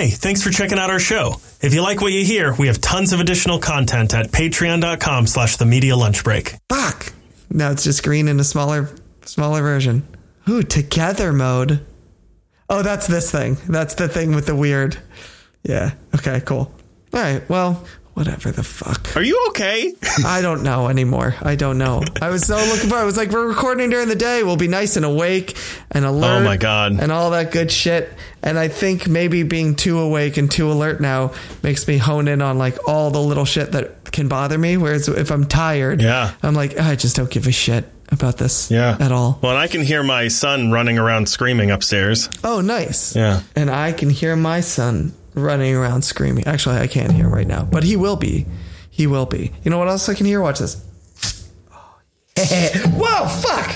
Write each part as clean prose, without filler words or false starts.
Hey, thanks for checking out our show. If you like what you hear, we have tons of additional content at patreon.com/themedialunchbreak. Fuck. Now it's just green in a smaller version. Ooh, together mode. Oh, that's this thing. That's the thing with the weird. Yeah. Okay, cool. All right. Well, whatever the fuck. Are you okay? I don't know anymore. I don't know. I was so looking forward. I was like, we're recording during the day. We'll be nice and awake and alert. Oh, my God. And all that good shit. And I think maybe being too awake and too alert now makes me hone in on like all the little shit that can bother me. Whereas if I'm tired, I'm like, I just don't give a shit about this at all. Well, and I can hear my son running around screaming upstairs. Oh, nice. Yeah. And I can hear my son running around screaming. Actually, I can't hear him right now, but he will be. He will be. You know what else I can hear? Watch this. Oh, yeah. Whoa, fuck.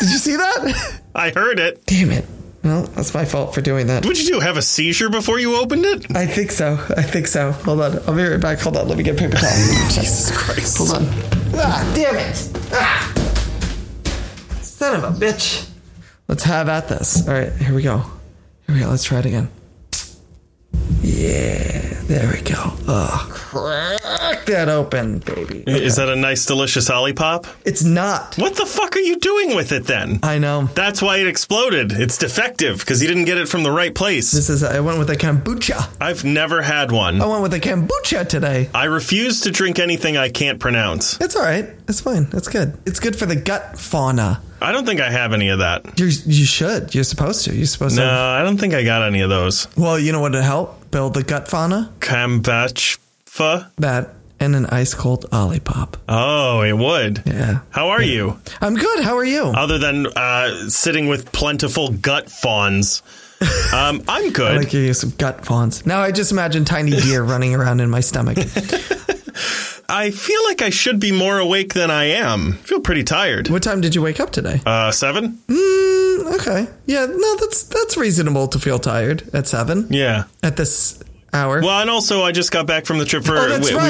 Did you see that? I heard it. Damn it. Well, that's my fault for doing that. What'd you do? Have a seizure before you opened it? I think so. I think so. Hold on. I'll be right back. Hold on. Let me get a paper towel. Jesus Christ. Hold on. Ah, damn it. Ah. Son of a bitch. Let's have at this. All right. Here we go. Here we go. Let's try it again. Yeah, there we go. Oh, crack that open, baby. Okay. Is that a nice, delicious Olipop? It's not. What the fuck are you doing with it then? I know. That's why it exploded. It's defective because you didn't get it from the right place. I went with a kombucha. I've never had one. I went with a kombucha today. I refuse to drink anything I can't pronounce. It's all right. It's fine. It's good. It's good for the gut fauna. I don't think I have any of that. You should. You're supposed to. You're supposed to. No, I don't think I got any of those. Well, you know what to help? Build the gut fauna? Kombucha? That and an ice-cold Olipop. Oh, it would. Yeah. How are you? I'm good. How are you? Other than sitting with plentiful gut fawns. I'm good. I like your use of gut fawns. Now I just imagine tiny deer running around in my stomach. I feel like I should be more awake than I am. I feel pretty tired. What time did you wake up today? 7. Okay. Yeah, no, that's reasonable to feel tired at 7. Yeah. At this hour. Well, and also I just got back from the trip for we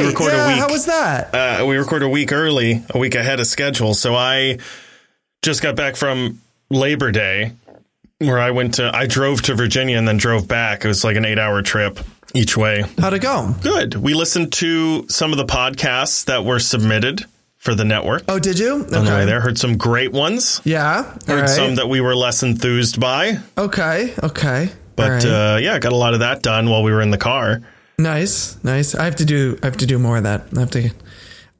record a week. How was that? We record a week early, a week ahead of schedule. So I just got back from Labor Day where I drove to Virginia and then drove back. It was like an 8-hour trip. Each way. How'd it go? Good. We listened to some of the podcasts that were submitted for the network. Oh, did you? Okay. On the way there. Heard some great ones. Yeah. Some that we were less enthused by. Okay. But got a lot of that done while we were in the car. Nice. I have to do more of that. I have to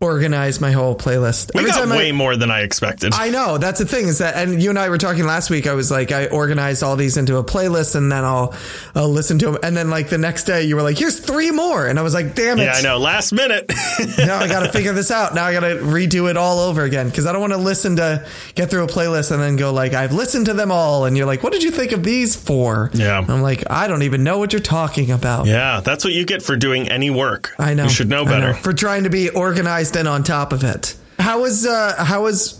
organize my whole playlist. We got way more than I expected. I know. That's the thing is that, and you and I were talking last week. I was like, I organized all these into a playlist and then I'll listen to them. And then like the next day you were like, here's 3 more. And I was like, damn it. Yeah, I know. Last minute. Now I got to figure this out. Now I got to redo it all over again. Cause I don't want to get through a playlist and then go like, I've listened to them all. And you're like, what did you think of these 4? Yeah. And I'm like, I don't even know what you're talking about. Yeah. That's what you get for doing any work. I know. You should know better. For trying to be organized. Then on top of it, how was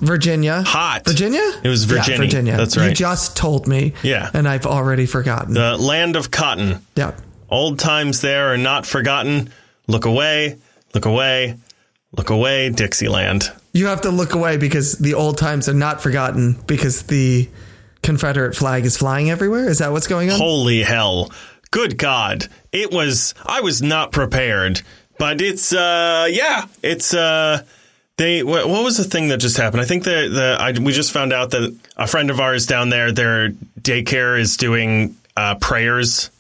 Virginia? Hot. Virginia? It was Virginia. Yeah, Virginia. That's right. You just told me. Yeah. And I've already forgotten. The land of cotton. Yeah. Old times there are not forgotten. Look away. Look away. Look away, Dixieland. You have to look away because the old times are not forgotten because the Confederate flag is flying everywhere. Is that what's going on? Holy hell. Good God. I was not prepared. But what was the thing that just happened? I think we just found out that a friend of ours down there, their daycare is doing prayers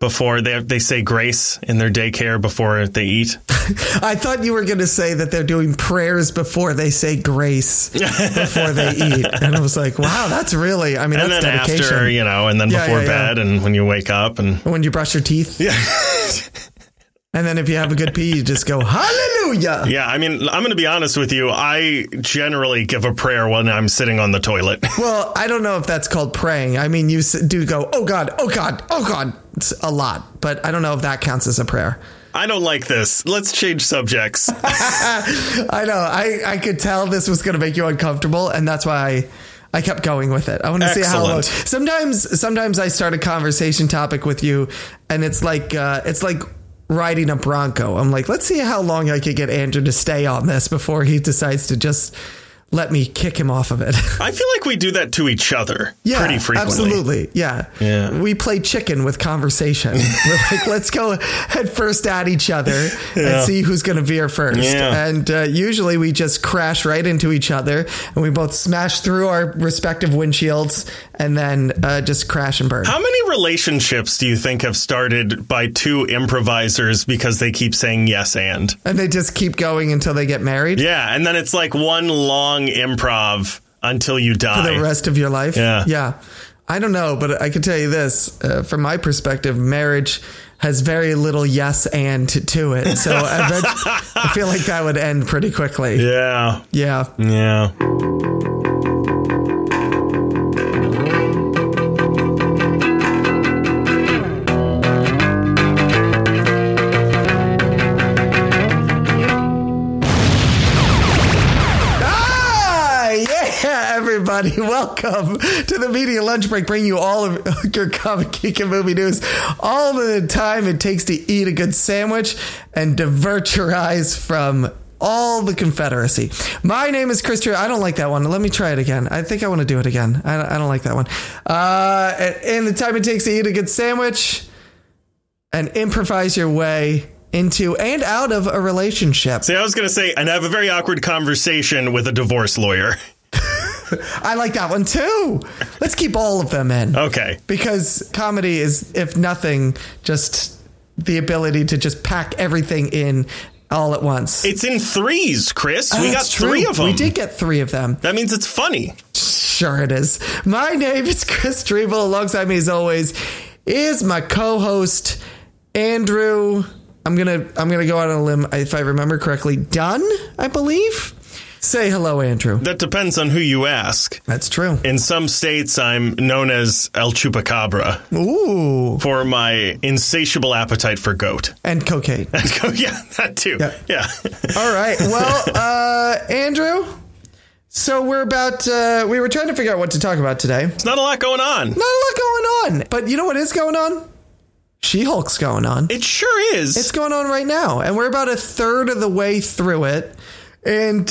before they say grace in their daycare before they eat. I thought you were going to say that they're doing prayers before they say grace before they eat. And I was like, wow, that's really, I mean, and that's then dedication. After, you know, and then before bed and when you wake up and when you brush your teeth. Yeah. And then if you have a good pee, you just go, hallelujah. Yeah, I mean, I'm going to be honest with you. I generally give a prayer when I'm sitting on the toilet. Well, I don't know if that's called praying. I mean, you do go, oh, God, oh, God, oh, God, it's a lot. But I don't know if that counts as a prayer. I don't like this. Let's change subjects. I know. I could tell this was going to make you uncomfortable. And that's why I kept going with it. I want to see how long. Sometimes I start a conversation topic with you and it's like riding a Bronco. I'm like, let's see how long I could get Andrew to stay on this before he decides to just let me kick him off of it. I feel like we do that to each other pretty frequently. Absolutely. Yeah. We play chicken with conversation. We're like, let's go head first at each other and see who's going to veer first. Yeah. And usually we just crash right into each other and we both smash through our respective windshields and then just crash and burn. How many relationships do you think have started by two improvisers because they keep saying yes and? And they just keep going until they get married? Yeah. And then it's like one long improv until you die for the rest of your life. Yeah. I don't know, but I can tell you this, from my perspective, marriage has very little yes and to it. So I feel like that would end pretty quickly. Yeah. Welcome to the Media Lunch Break, bringing you all of your comic, geek, and movie news, all the time it takes to eat a good sandwich and divert your eyes from all the Confederacy. My name is Chris Triebel. I don't like that one. Let me try it again. I think I want to do it again. I don't like that one. And the time it takes to eat a good sandwich and improvise your way into and out of a relationship. See, I was going to say, and I have a very awkward conversation with a divorce lawyer. I like that one, too. Let's keep all of them in. Okay. Because comedy is, if nothing, just the ability to just pack everything in all at once. It's in threes, Chris. We got three of them. We did get three of them. That means it's funny. Sure it is. My name is Chris Triebel. Alongside me, as always, is my co-host, Andrew. I'm gonna go out on a limb, if I remember correctly, Dunn, I believe. Say hello, Andrew. That depends on who you ask. That's true. In some states, I'm known as El Chupacabra. Ooh. For my insatiable appetite for goat. And cocaine. Yeah, that too. Yeah. All right. Well, Andrew, so we were trying to figure out what to talk about today. It's not a lot going on. But you know what is going on? She-Hulk's going on. It sure is. It's going on right now. And we're about a third of the way through it. And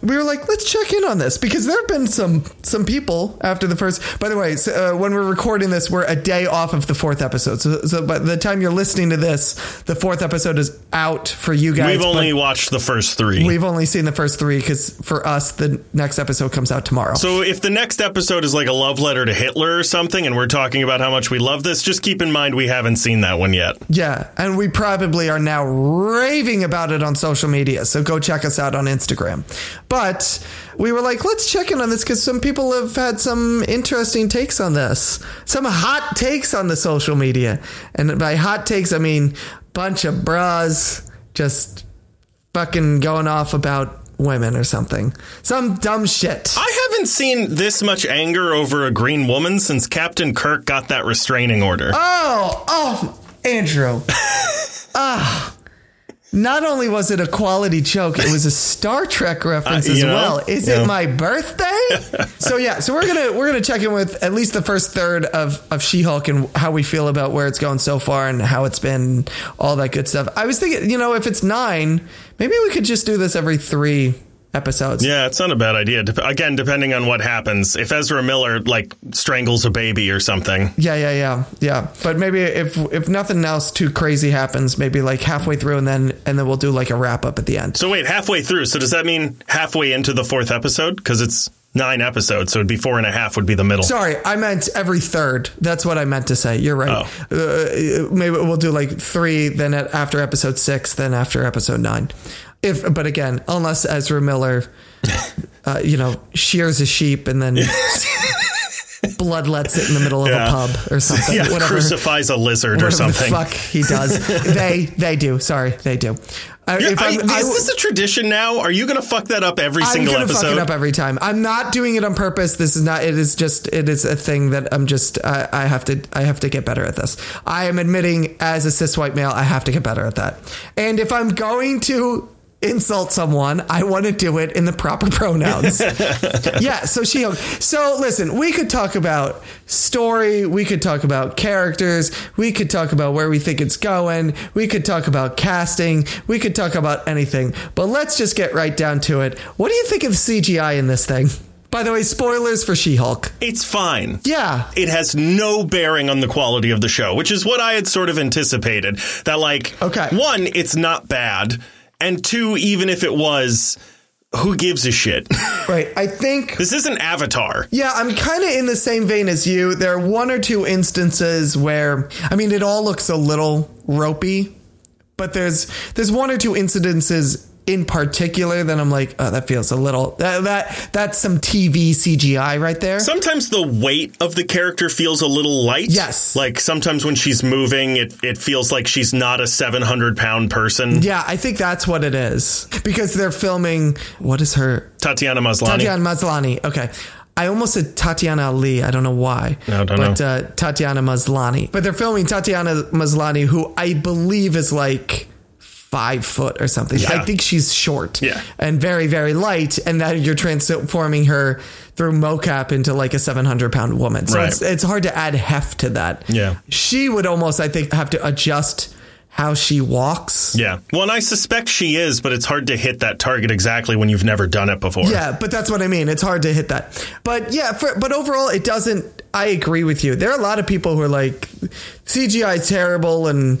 we were like, let's check in on this, because there have been some people after the first. By the way, so, when we're recording this, we're a day off of the fourth episode. So by the time you're listening to this, the fourth episode is out for you guys. We've only watched the first three. We've only seen the first three because for us, the next episode comes out tomorrow. So if the next episode is like a love letter to Hitler or something and we're talking about how much we love this, just keep in mind we haven't seen that one yet. Yeah. And we probably are now raving about it on social media. So go check us out on Instagram. But we were like, let's check in on this because some people have had some interesting takes on this, some hot takes on the social media. And by hot takes, I mean bunch of bras just fucking going off about women or something. Some dumb shit. I haven't seen this much anger over a green woman since Captain Kirk got that restraining order. Oh, Andrew. Not only was it a quality joke, it was a Star Trek reference as well. Is it my birthday? So we're gonna check in with at least the first third of She-Hulk and how we feel about where it's going so far and how it's been, all that good stuff. I was thinking, if it's 9, maybe we could just do this every 3 episodes. Yeah, it's not a bad idea. Again, depending on what happens. If Ezra Miller strangles a baby or something. Yeah. But maybe if nothing else too crazy happens, maybe halfway through, and then we'll do a wrap up at the end. So wait, halfway through. So does that mean halfway into the fourth episode? Because it's 9 episodes, so it'd be 4.5 would be the middle. Sorry, I meant every third. That's what I meant to say. You're right. Oh. Maybe we'll do 3, then after episode 6, then after episode 9. But again, unless Ezra Miller, shears a sheep and then bloodlets it in the middle of a pub or something. Yeah, whatever. Crucifies a lizard or something. The fuck he does. They do. Sorry, they do. Is this a tradition now? Are you going to fuck that up every single episode? I'm going to fuck it up every time. I'm not doing it on purpose. This is not. It is just. It is a thing that I'm just. I have to get better at this. I am admitting, as a cis white male, I have to get better at that. And if I'm going to insult someone, I want to do it in the proper pronouns. Yeah, so She-Hulk. So listen, we could talk about story, we could talk about characters, we could talk about where we think it's going, we could talk about casting, we could talk about anything, but let's just get right down to it. What do you think of CGI in this thing? By the way, spoilers for She-Hulk. It's fine. Yeah. It has no bearing on the quality of the show, which is what I had sort of anticipated. That, like, okay, one, it's not bad. And two, even if it was, who gives a shit? Right. I think this isn't Avatar. Yeah, I'm kind of in the same vein as you. There are one or two instances where, I mean, it all looks a little ropey, but there's one or two incidences in particular that I'm like, oh, that feels a little that's some TV CGI right there. Sometimes the weight of the character feels a little light. Yes. Like sometimes when she's moving, it feels like she's not a 700-pound person. Yeah, I think that's what it is. Because they're filming, what is her? Tatiana Maslany. Tatiana Maslany. Okay. I almost said Tatiana Ali. I don't know why. I don't know. Tatiana Maslany. But they're filming Tatiana Maslany, who I believe is like 5 foot or something. Yeah. I think she's short and very, very light. And that you're transforming her through mocap into like a 700-pound woman. So it's hard to add heft to that. Yeah. She would almost, I think, have to adjust how she walks. Yeah. Well, and I suspect she is, but it's hard to hit that target exactly when you've never done it before. Yeah. But that's what I mean. It's hard to hit that. But yeah, but overall, it doesn't. I agree with you. There are a lot of people who are like, CGI is terrible and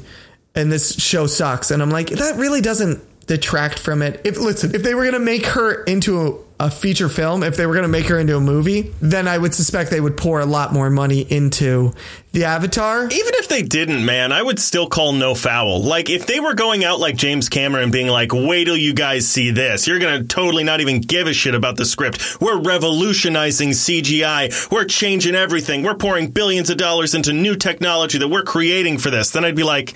this show sucks. And I'm like, that really doesn't detract from it. If they were going to make her into a feature film, if they were going to make her into a movie, then I would suspect they would pour a lot more money into the Avatar. Even if they didn't, man, I would still call no foul. Like, if they were going out like James Cameron being like, wait till you guys see this. You're going to totally not even give a shit about the script. We're revolutionizing CGI. We're changing everything. We're pouring billions of dollars into new technology that we're creating for this. Then I'd be like,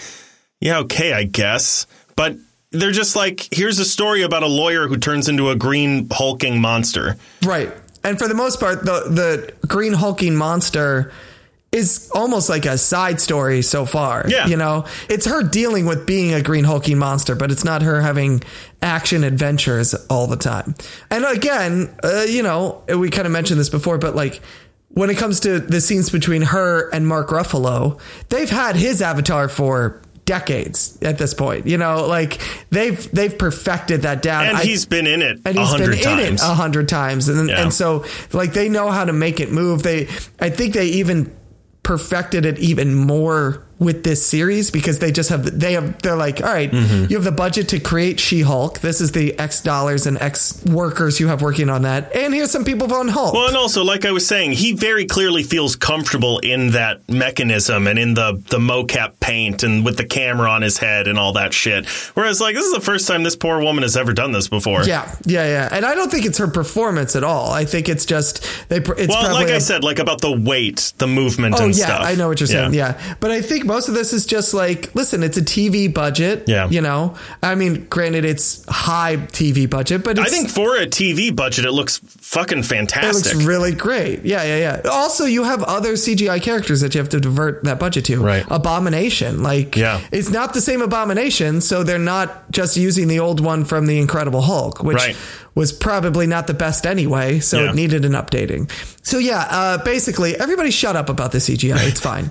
yeah, okay, I guess. But they're just like, here's a story about a lawyer who turns into a green hulking monster. Right. And for the most part, the green hulking monster is almost like a side story so far. Yeah. You know, it's her dealing with being a green hulking monster, but it's not her having action adventures all the time. And again, you know, we kind of mentioned this before, but like, when it comes to the scenes between her and Mark Ruffalo, they've had his avatar for decades at this point, you know, like they've perfected that down. And he's been in it 100 times. And so like they know how to make it move. I think they even perfected it even more with this series because they're like, all right, you have the budget to create She-Hulk. This is the X dollars and X workers you have working on that. And here's some people on Hulk. Well, and also, like I was saying, he very clearly feels comfortable in that mechanism and in the mocap paint and with the camera on his head and all that shit. Whereas like, this is the first time this poor woman has ever done this before. Yeah. And I don't think it's her performance at all. I think it's just, like I said, about the weight, the movement and stuff. I know what you're saying. Yeah. But I think most of this is just like, listen, it's a TV budget. Yeah. You know, I mean, granted, it's high TV budget, but I think for a TV budget, it looks fucking fantastic. It looks really great. Yeah. Also, you have other CGI characters that you have to divert that budget to. Right. Abomination. Like, it's not the same Abomination. So they're not just using the old one from the Incredible Hulk, which was probably not the best anyway. So it needed an updating. So, basically, everybody shut up about the CGI. It's fine.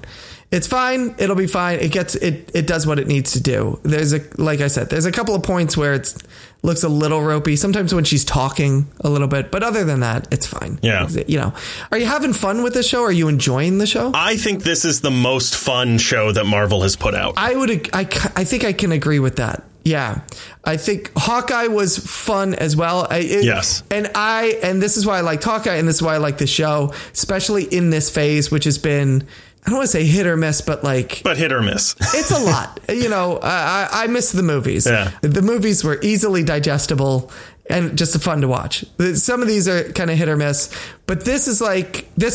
It's fine. It'll be fine. It does what it needs to do. There's a couple of points where it looks a little ropey. Sometimes when she's talking a little bit, but other than that, it's fine. Yeah. You know, are you having fun with the show? Are you enjoying the show? I think this is the most fun show that Marvel has put out. I think I can agree with that. Yeah. I think Hawkeye was fun as well. Yes. And this is why I liked Hawkeye and this is why I like the show, especially in this phase, which has been, I don't want to say hit or miss, but hit or miss. It's a lot. You know, I miss the movies. Yeah. The movies were easily digestible and just fun to watch. Some of these are kind of hit or miss, but this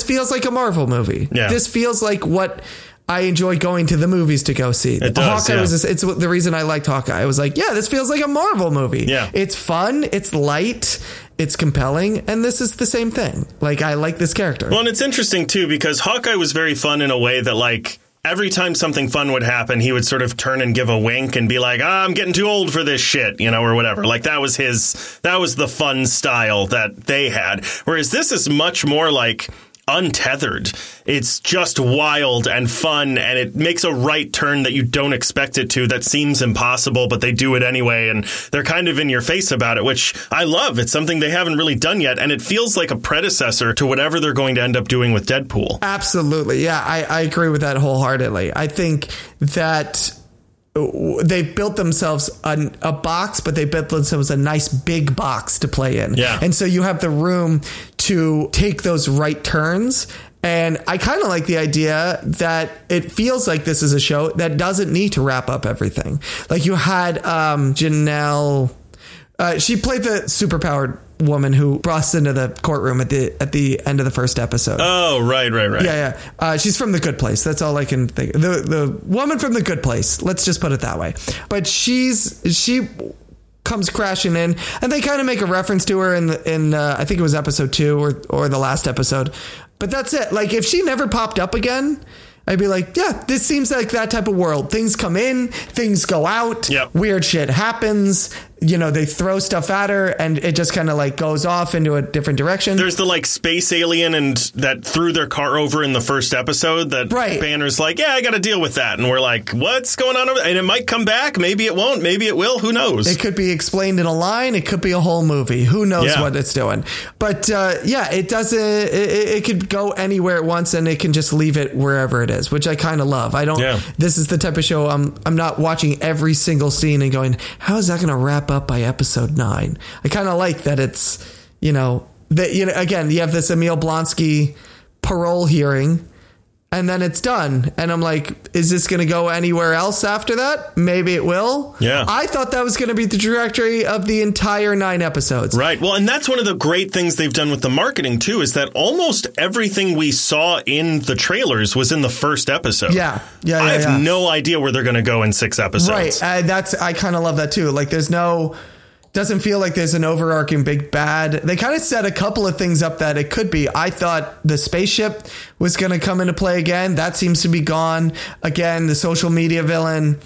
feels like a Marvel movie. Yeah. This feels like what I enjoy going to the movies to go see. It does, Hawkeye it's the reason I liked Hawkeye. I was like, yeah, this feels like a Marvel movie. Yeah. It's fun. It's light. It's compelling, and this is the same thing. Like, I like this character. Well, and it's interesting, too, because Hawkeye was very fun in a way that, like, every time something fun would happen, he would sort of turn and give a wink and be like, I'm getting too old for this shit, you know, or whatever. Like, that was the fun style that they had. Whereas this is much more like untethered. It's just wild and fun, and it makes a right turn that you don't expect it to, that seems impossible, but they do it anyway, and they're kind of in your face about it, which I love. It's something they haven't really done yet, and it feels like a predecessor to whatever they're going to end up doing with Deadpool. Absolutely. Yeah, I agree with that wholeheartedly. I think that they've built themselves a box, but they built themselves a nice big box to play in. Yeah. And so you have the room to take those right turns. And I kind of like the idea that it feels like this is a show that doesn't need to wrap up everything. Like you had Janelle. She played the superpowered woman who busts into the courtroom at the end of the first episode. Oh, right. Yeah. She's from The Good Place. That's all I can think. The woman from The Good Place. Let's just put it that way. But she comes crashing in, and they kind of make a reference to her in I think it was episode 2 or the last episode. But that's it. Like if she never popped up again, I'd be like, yeah, this seems like that type of world. Things come in, things go out. Yep. Weird shit happens. You know, they throw stuff at her and it just kind of like goes off into a different direction. There's the like space alien and that threw their car over in the first episode that right. Banner's like, yeah, I got to deal with that. And we're like, what's going on? And it might come back. Maybe it won't. Maybe it will. Who knows? It could be explained in a line. It could be a whole movie. Who knows what it's doing? But yeah, it doesn't. It could go anywhere it wants and it can just leave it wherever it is. Which I kind of love. This is the type of show I'm not watching every single scene and going, how is that going to wrap up by episode 9? I kind of like that it's, again, you have this Emil Blonsky parole hearing and then it's done. And I'm like, is this going to go anywhere else after that? Maybe it will. Yeah. I thought that was going to be the trajectory of the entire 9 episodes. Right. Well, and that's one of the great things they've done with the marketing, too, is that almost everything we saw in the trailers was in the first episode. Yeah. I have no idea where they're going to go in 6 episodes. Right. I kind of love that, too. Like, there's no... Doesn't feel like there's an overarching big bad. They kind of set a couple of things up that it could be. I thought the spaceship was going to come into play again. That seems to be gone. Again, the social media villain,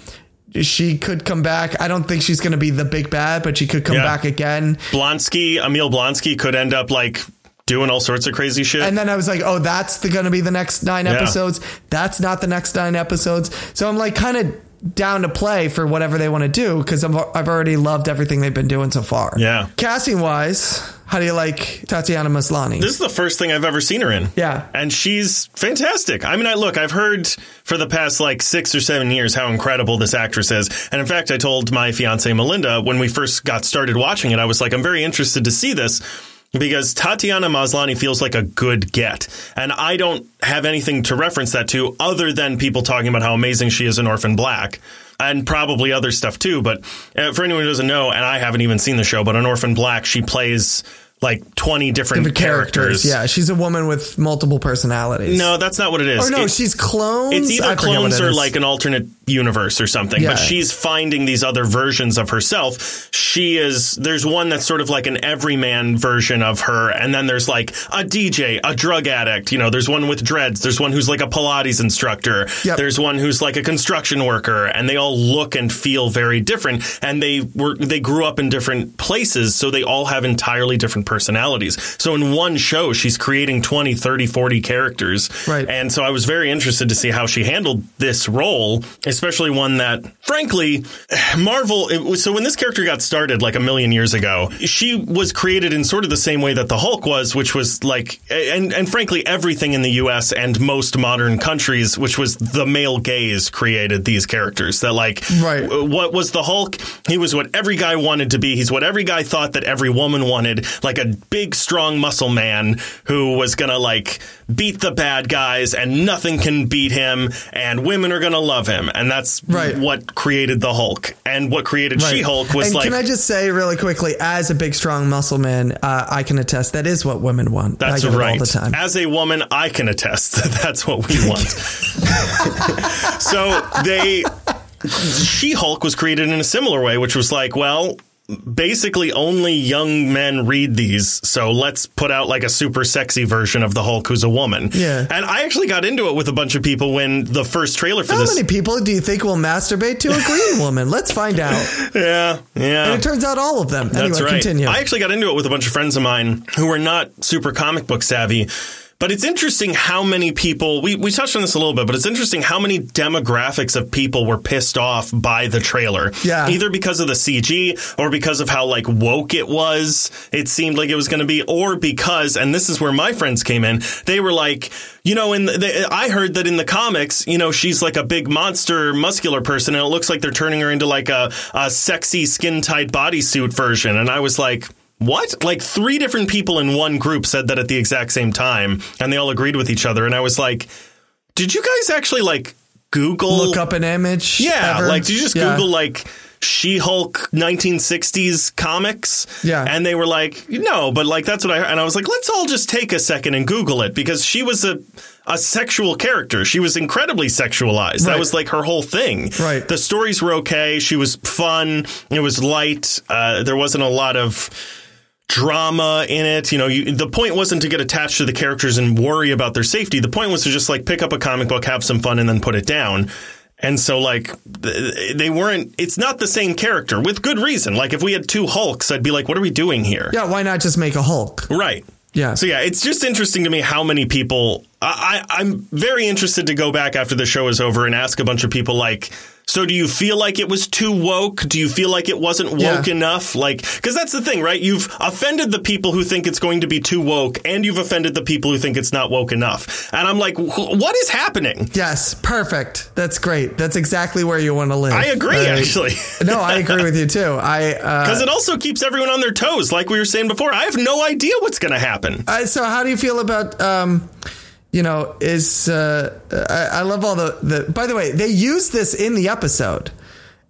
she could come back. I don't think she's going to be the big bad, but she could come back again. Emil Blonsky could end up like doing all sorts of crazy shit. And then I was like, oh, that's going to be the next 9 episodes. That's not the next 9 episodes. So I'm like kind of down to play for whatever they want to do because I've already loved everything they've been doing so far. Yeah. Casting wise, how do you like Tatiana Maslany? This is the first thing I've ever seen her in. Yeah. And she's fantastic. I mean, I've heard for the past like 6 or 7 years how incredible this actress is. And in fact, I told my fiance Melinda when we first got started watching it, I was like, I'm very interested to see this. Because Tatiana Maslany feels like a good get. And I don't have anything to reference that to other than people talking about how amazing she is in Orphan Black and probably other stuff, too. But for anyone who doesn't know, and I haven't even seen the show, but on Orphan Black, she plays like 20 different characters. Yeah, she's a woman with multiple personalities. No, that's not what it is. Or no, she's clones. It's either clones or like an alternate universe or something. Yeah. But she's finding these other versions of herself. There's one that's sort of like an everyman version of her. And then there's like a DJ, a drug addict. You know, there's one with dreads. There's one who's like a Pilates instructor. Yep. There's one who's like a construction worker. And they all look and feel very different. And they grew up in different places. So they all have entirely different personalities. So in one show, she's creating 20, 30, 40 characters. Right. And so I was very interested to see how she handled this role, especially one that, frankly, Marvel. So when this character got started like a million years ago, she was created in sort of the same way that the Hulk was, which was like, and frankly, everything in the U.S. and most modern countries, which was the male gaze created these characters that like, right. What was the Hulk? He was what every guy wanted to be. He's what every guy thought that every woman wanted, like a big, strong muscle man who was going to like beat the bad guys and nothing can beat him and women are going to love him. And that's right. What created the Hulk and what created right. She-Hulk was and like. Can I just say really quickly, as a big, strong muscle man, I can attest that is what women want. That's right. All the time. As a woman, I can attest that that's what we want. So She-Hulk was created in a similar way, which was like, well, basically only young men read these, so let's put out like a super sexy version of the Hulk who's a woman. Yeah. And I actually got into it with a bunch of people when the first trailer for this. How many people do you think will masturbate to a green woman? Let's find out. Yeah. Yeah. And it turns out all of them. Anyway, that's right. Continue. I actually got into it with a bunch of friends of mine who were not super comic book savvy. But it's interesting how many people, we touched on this a little bit, but it's interesting how many demographics of people were pissed off by the trailer. Yeah. Either because of the CG or because of how, like, woke it was, it seemed like it was going to be, or because, and this is where my friends came in, they were like, you know, I heard that in the comics, you know, she's like a big monster, muscular person, and it looks like they're turning her into like a sexy, skin-tight bodysuit version. And I was like... What? Like three different people in one group said that at the exact same time, and they all agreed with each other. And I was like, did you guys actually like Google? Look up an image? Yeah. Ever? Like, did you just Google like She-Hulk 1960s comics? Yeah. And they were like, no, but like that's what I heard. And I was like, let's all just take a second and Google it, because she was a sexual character. She was incredibly sexualized. Right. That was like her whole thing. Right. The stories were okay. She was fun. It was light. There wasn't a lot of drama in it. You know, the point wasn't to get attached to the characters and worry about their safety. The point was to just like pick up a comic book, have some fun, and then put it down. And so like they weren't, it's not the same character, with good reason. Like if we had two Hulks, I'd be like, what are we doing here? Yeah. Why not just make a Hulk? Right. Yeah. So yeah, it's just interesting to me how many people, I'm very interested to go back after the show is over and ask a bunch of people like, so do you feel like it was too woke? Do you feel like it wasn't woke enough? Like, because that's the thing, right? You've offended the people who think it's going to be too woke, and you've offended the people who think it's not woke enough. And I'm like, what is happening? Yes. Perfect. That's great. That's exactly where you want to live. I agree, actually. No, I agree with you, too. Because it also keeps everyone on their toes. Like we were saying before, I have no idea what's going to happen. So how do you feel about... You know, I love all the. By the way, they use this in the episode.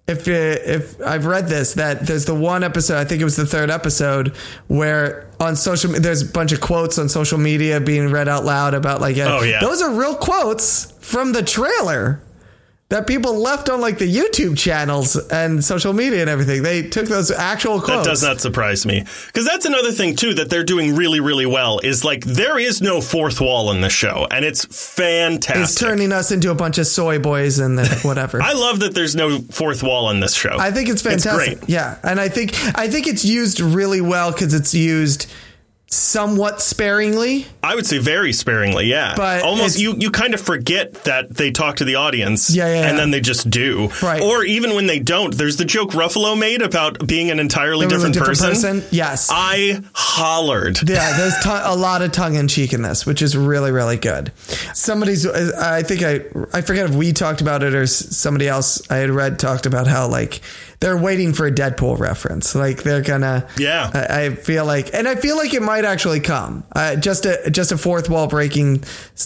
If I've read this, that there's the one episode, I think it was the third episode, where on social there's a bunch of quotes on social media being read out loud about like, yeah, oh, yeah. Those are real quotes from the trailer that people left on like the YouTube channels and social media and everything. They took those actual quotes. That does not surprise me, because that's another thing, too, that they're doing really, really well is like there is no fourth wall in the show. And it's fantastic. It's turning us into a bunch of soy boys and whatever. I love that there's no fourth wall in this show. I think it's fantastic. It's great. Yeah. And I think it's used really well, because it's used somewhat sparingly. I would say very sparingly, yeah. But almost you kind of forget that they talk to the audience, and then they just do. Right. Or even when they don't, there's the joke Ruffalo made about being an entirely different person. Yes. I hollered. Yeah, there's a lot of tongue in cheek in this, which is really, really good. I think I forget if we talked about it or somebody else I had read talked about how like they're waiting for a Deadpool reference. Like they're gonna. Yeah. I feel like it might actually come. Just a fourth wall breaking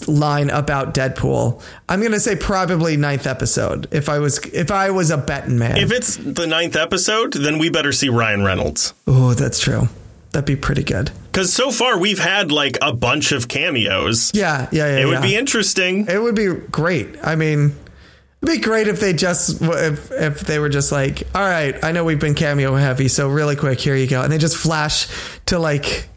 line about Deadpool. I'm gonna say probably ninth episode. If I was a betting man. If it's the ninth episode, then we better see Ryan Reynolds. Oh, that's true. That'd be pretty good. Because so far we've had like a bunch of cameos. Yeah. It would be interesting. It would be great. I mean. It'd be great if they just if they were just like, all right, I know we've been cameo heavy, so really quick, here you go. And they just flash to like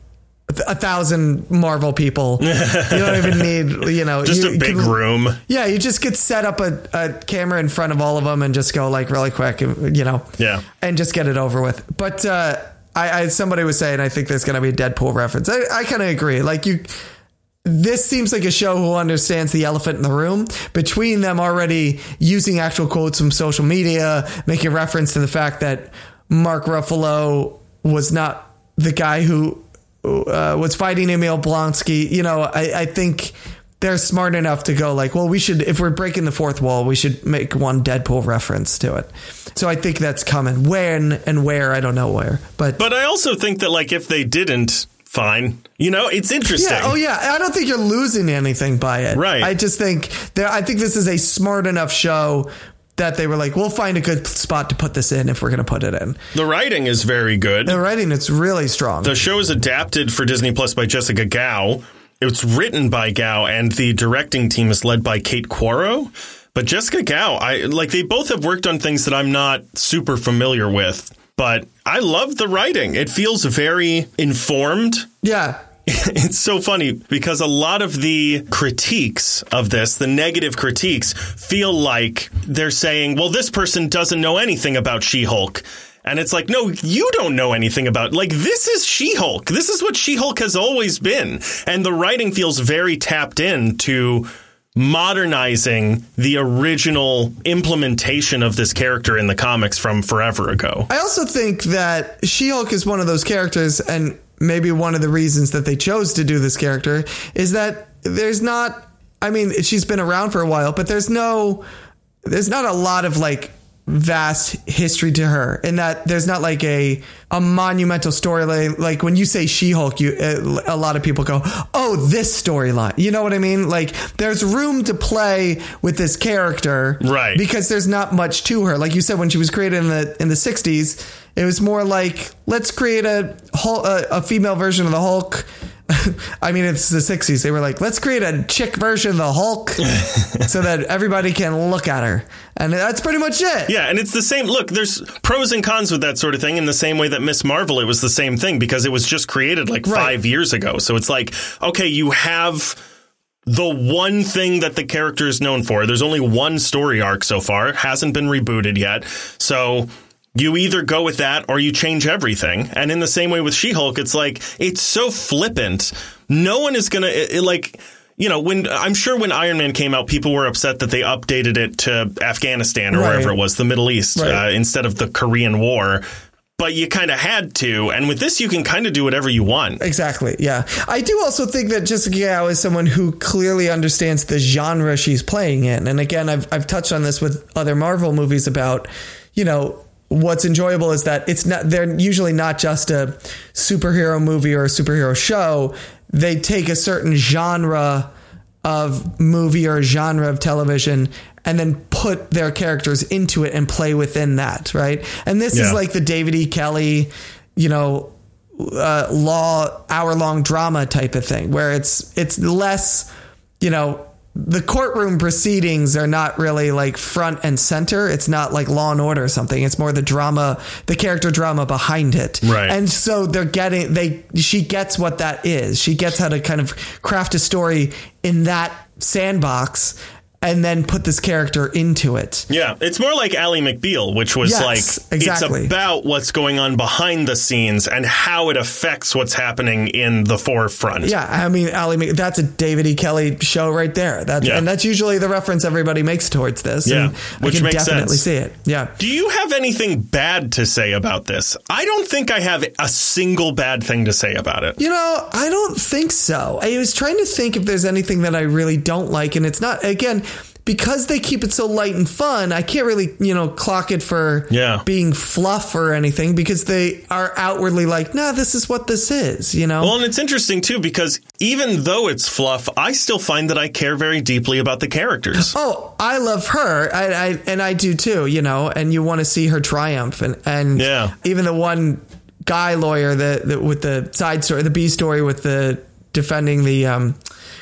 1,000 Marvel people. You don't even need, you know, just a big room. Yeah. You just get set up a camera in front of all of them and just go like really quick, you know, and just get it over with. But somebody was saying, I think there's going to be a Deadpool reference. I kind of agree. Like this seems like a show who understands the elephant in the room between them already using actual quotes from social media, making reference to the fact that Mark Ruffalo was not the guy who was fighting Emil Blonsky. You know, I think they're smart enough to go like, well, we should, if we're breaking the fourth wall, we should make one Deadpool reference to it. So I think that's coming. When and where, I don't know where. But I also think that like if they didn't, fine. You know, it's interesting. Yeah, oh, yeah. I don't think you're losing anything by it. Right. I just think I think this is a smart enough show that they were like, we'll find a good spot to put this in if we're going to put it in. The writing is very good. The writing is really strong. The show is adapted for Disney Plus by Jessica Gao. It's written by Gao, and the directing team is led by Kate Quaro. But Jessica Gao, they both have worked on things that I'm not super familiar with. But I love the writing. It feels very informed. Yeah. It's so funny because a lot of the critiques of this, the negative critiques, feel like they're saying, well, this person doesn't know anything about She-Hulk. And it's like, no, you don't know anything about, like, this is She-Hulk. This is what She-Hulk has always been. And the writing feels very tapped into modernizing the original implementation of this character in the comics from forever ago. I also think that She-Hulk is one of those characters, and maybe one of the reasons that they chose to do this character is that there's not, I mean, she's been around for a while, but there's not a lot of, like, vast history to her, in that there's not like a monumental storyline. Like when you say She-Hulk, a lot of people go, oh, this storyline. You know what I mean? Like there's room to play with this character, right? Because there's not much to her. Like you said, when she was created in the 60s, it was more like, let's create a female version of the Hulk. I mean, it's the 60s. They were like, let's create a chick version of the Hulk so that everybody can look at her. And that's pretty much it. Yeah. And it's the same. Look, there's pros and cons with that sort of thing, in the same way that Ms. Marvel, it was the same thing because it was just created like 5 years ago. So it's like, OK, you have the one thing that the character is known for. There's only one story arc so far. It hasn't been rebooted yet. So you either go with that or you change everything. And in the same way with She-Hulk, it's like, it's so flippant. No one is going to, like, you know, when I'm sure when Iron Man came out, people were upset that they updated it to Afghanistan or wherever it was, the Middle East, instead of the Korean War. But you kind of had to. And with this, you can kind of do whatever you want. Exactly. Yeah. I do also think that Jessica Gao is someone who clearly understands the genre she's playing in. And again, I've touched on this with other Marvel movies about, you know, what's enjoyable is that it's not, they're usually not just a superhero movie or a superhero show. They take a certain genre of movie or genre of television and then put their characters into it and play within that. Right. And this is like the David E. Kelley, you know, law hour-long drama type of thing, where it's less, you know, the courtroom proceedings are not really like front and center. It's not like Law and Order or something. It's more the drama, the character drama behind it. Right. And so she gets what that is. She gets how to kind of craft a story in that sandbox and then put this character into it. Yeah. It's more like Ally McBeal, which was it's about what's going on behind the scenes and how it affects what's happening in the forefront. Yeah. I mean, that's a David E. Kelley show right there. And that's usually the reference everybody makes towards this. Yeah. And which makes sense. I can definitely see it. Yeah. Do you have anything bad to say about this? I don't think I have a single bad thing to say about it. You know, I don't think so. I was trying to think if there's anything that I really don't like. And it's not, again, because they keep it so light and fun, I can't really, you know, clock it for being fluff or anything, because they are outwardly like, nah, this is what this is, you know? Well, and it's interesting, too, because even though it's fluff, I still find that I care very deeply about the characters. Oh, I love her. And I do, too, you know, and you want to see her triumph. And even the one guy lawyer with the side story, the B story with the defending the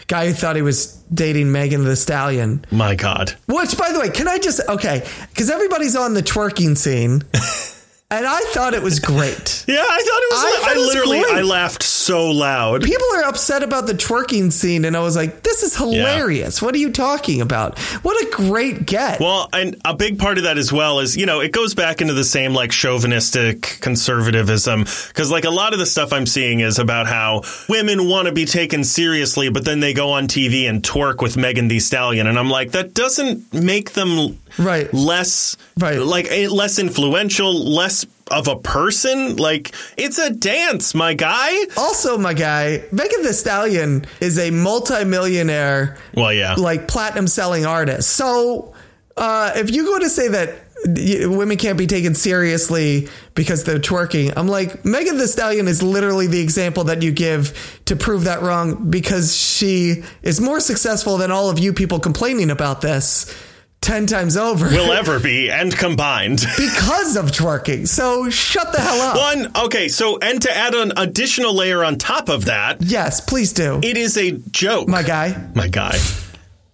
guy who thought he was dating Megan Thee Stallion. My God. Which, by the way, can I just, okay, because everybody's on the twerking scene, and I thought it was great. Yeah, I thought it was great. I laughed so loud. People are upset about the twerking scene, and I was like, this is hilarious. Yeah. What are you talking about? What a great get. Well, and a big part of that as well is, you know, it goes back into the same, like, chauvinistic conservatism, because, like, a lot of the stuff I'm seeing is about how women want to be taken seriously, but then they go on TV and twerk with Megan Thee Stallion, and I'm like, that doesn't make them less influential, less of a person. Like, it's a dance, my guy. Also, my guy, Megan Thee Stallion is a multimillionaire, like platinum selling artist. So if you go to say that women can't be taken seriously because they're twerking, I'm like, Megan Thee Stallion is literally the example that you give to prove that wrong, because she is more successful than all of you people complaining about this 10 times over. Will ever be, and combined. Because of twerking. So shut the hell up. And to add an additional layer on top of that. Yes, please do. It is a joke. My guy.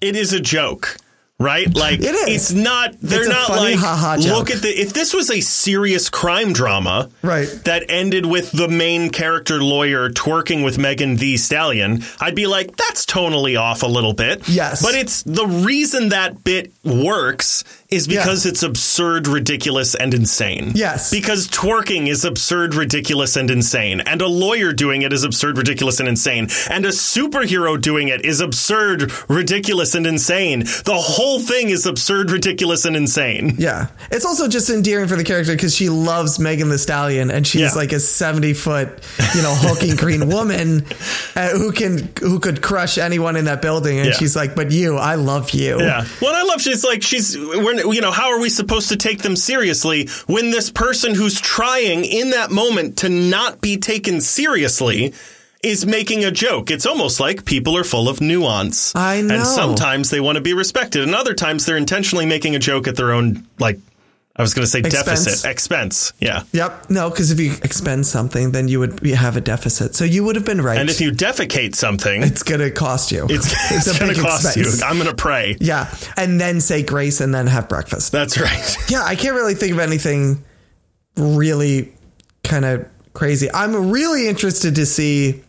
It is a joke. right? Like, it is. It's not, they're it's not funny, like, ha-ha joke. Look at the, if this was a serious crime drama right. that ended with the main character lawyer twerking with Megan Thee Stallion, I'd be like, that's tonally off a little bit. Yes. But it's the reason that bit works is because yeah. it's absurd, ridiculous, and insane. Yes. Because twerking is absurd, ridiculous, and insane. And a lawyer doing it is absurd, ridiculous, and insane. And a superhero doing it is absurd, ridiculous, and insane. The whole thing is absurd, ridiculous, and insane. Yeah. It's also just endearing for the character because she loves Megan Thee Stallion and she's yeah. like a 70-foot, you know, hulking green woman who could crush anyone in that building. And yeah. she's like, but you, I love you. Yeah. What I love, she's like, you know, how are we supposed to take them seriously when this person who's trying in that moment to not be taken seriously is making a joke? It's almost like people are full of nuance. I know. And sometimes they want to be respected. And other times they're intentionally making a joke at their own, like, I was going to say expense. Yeah. Yep. No, because if you expend something, then you would have a deficit. So you would have been right. And if you defecate something, it's going to cost you. It's going to cost expense. You. I'm going to pray. Yeah. And then say grace and then have breakfast. That's right. Yeah. I can't really think of anything really kind of crazy. I'm really interested to see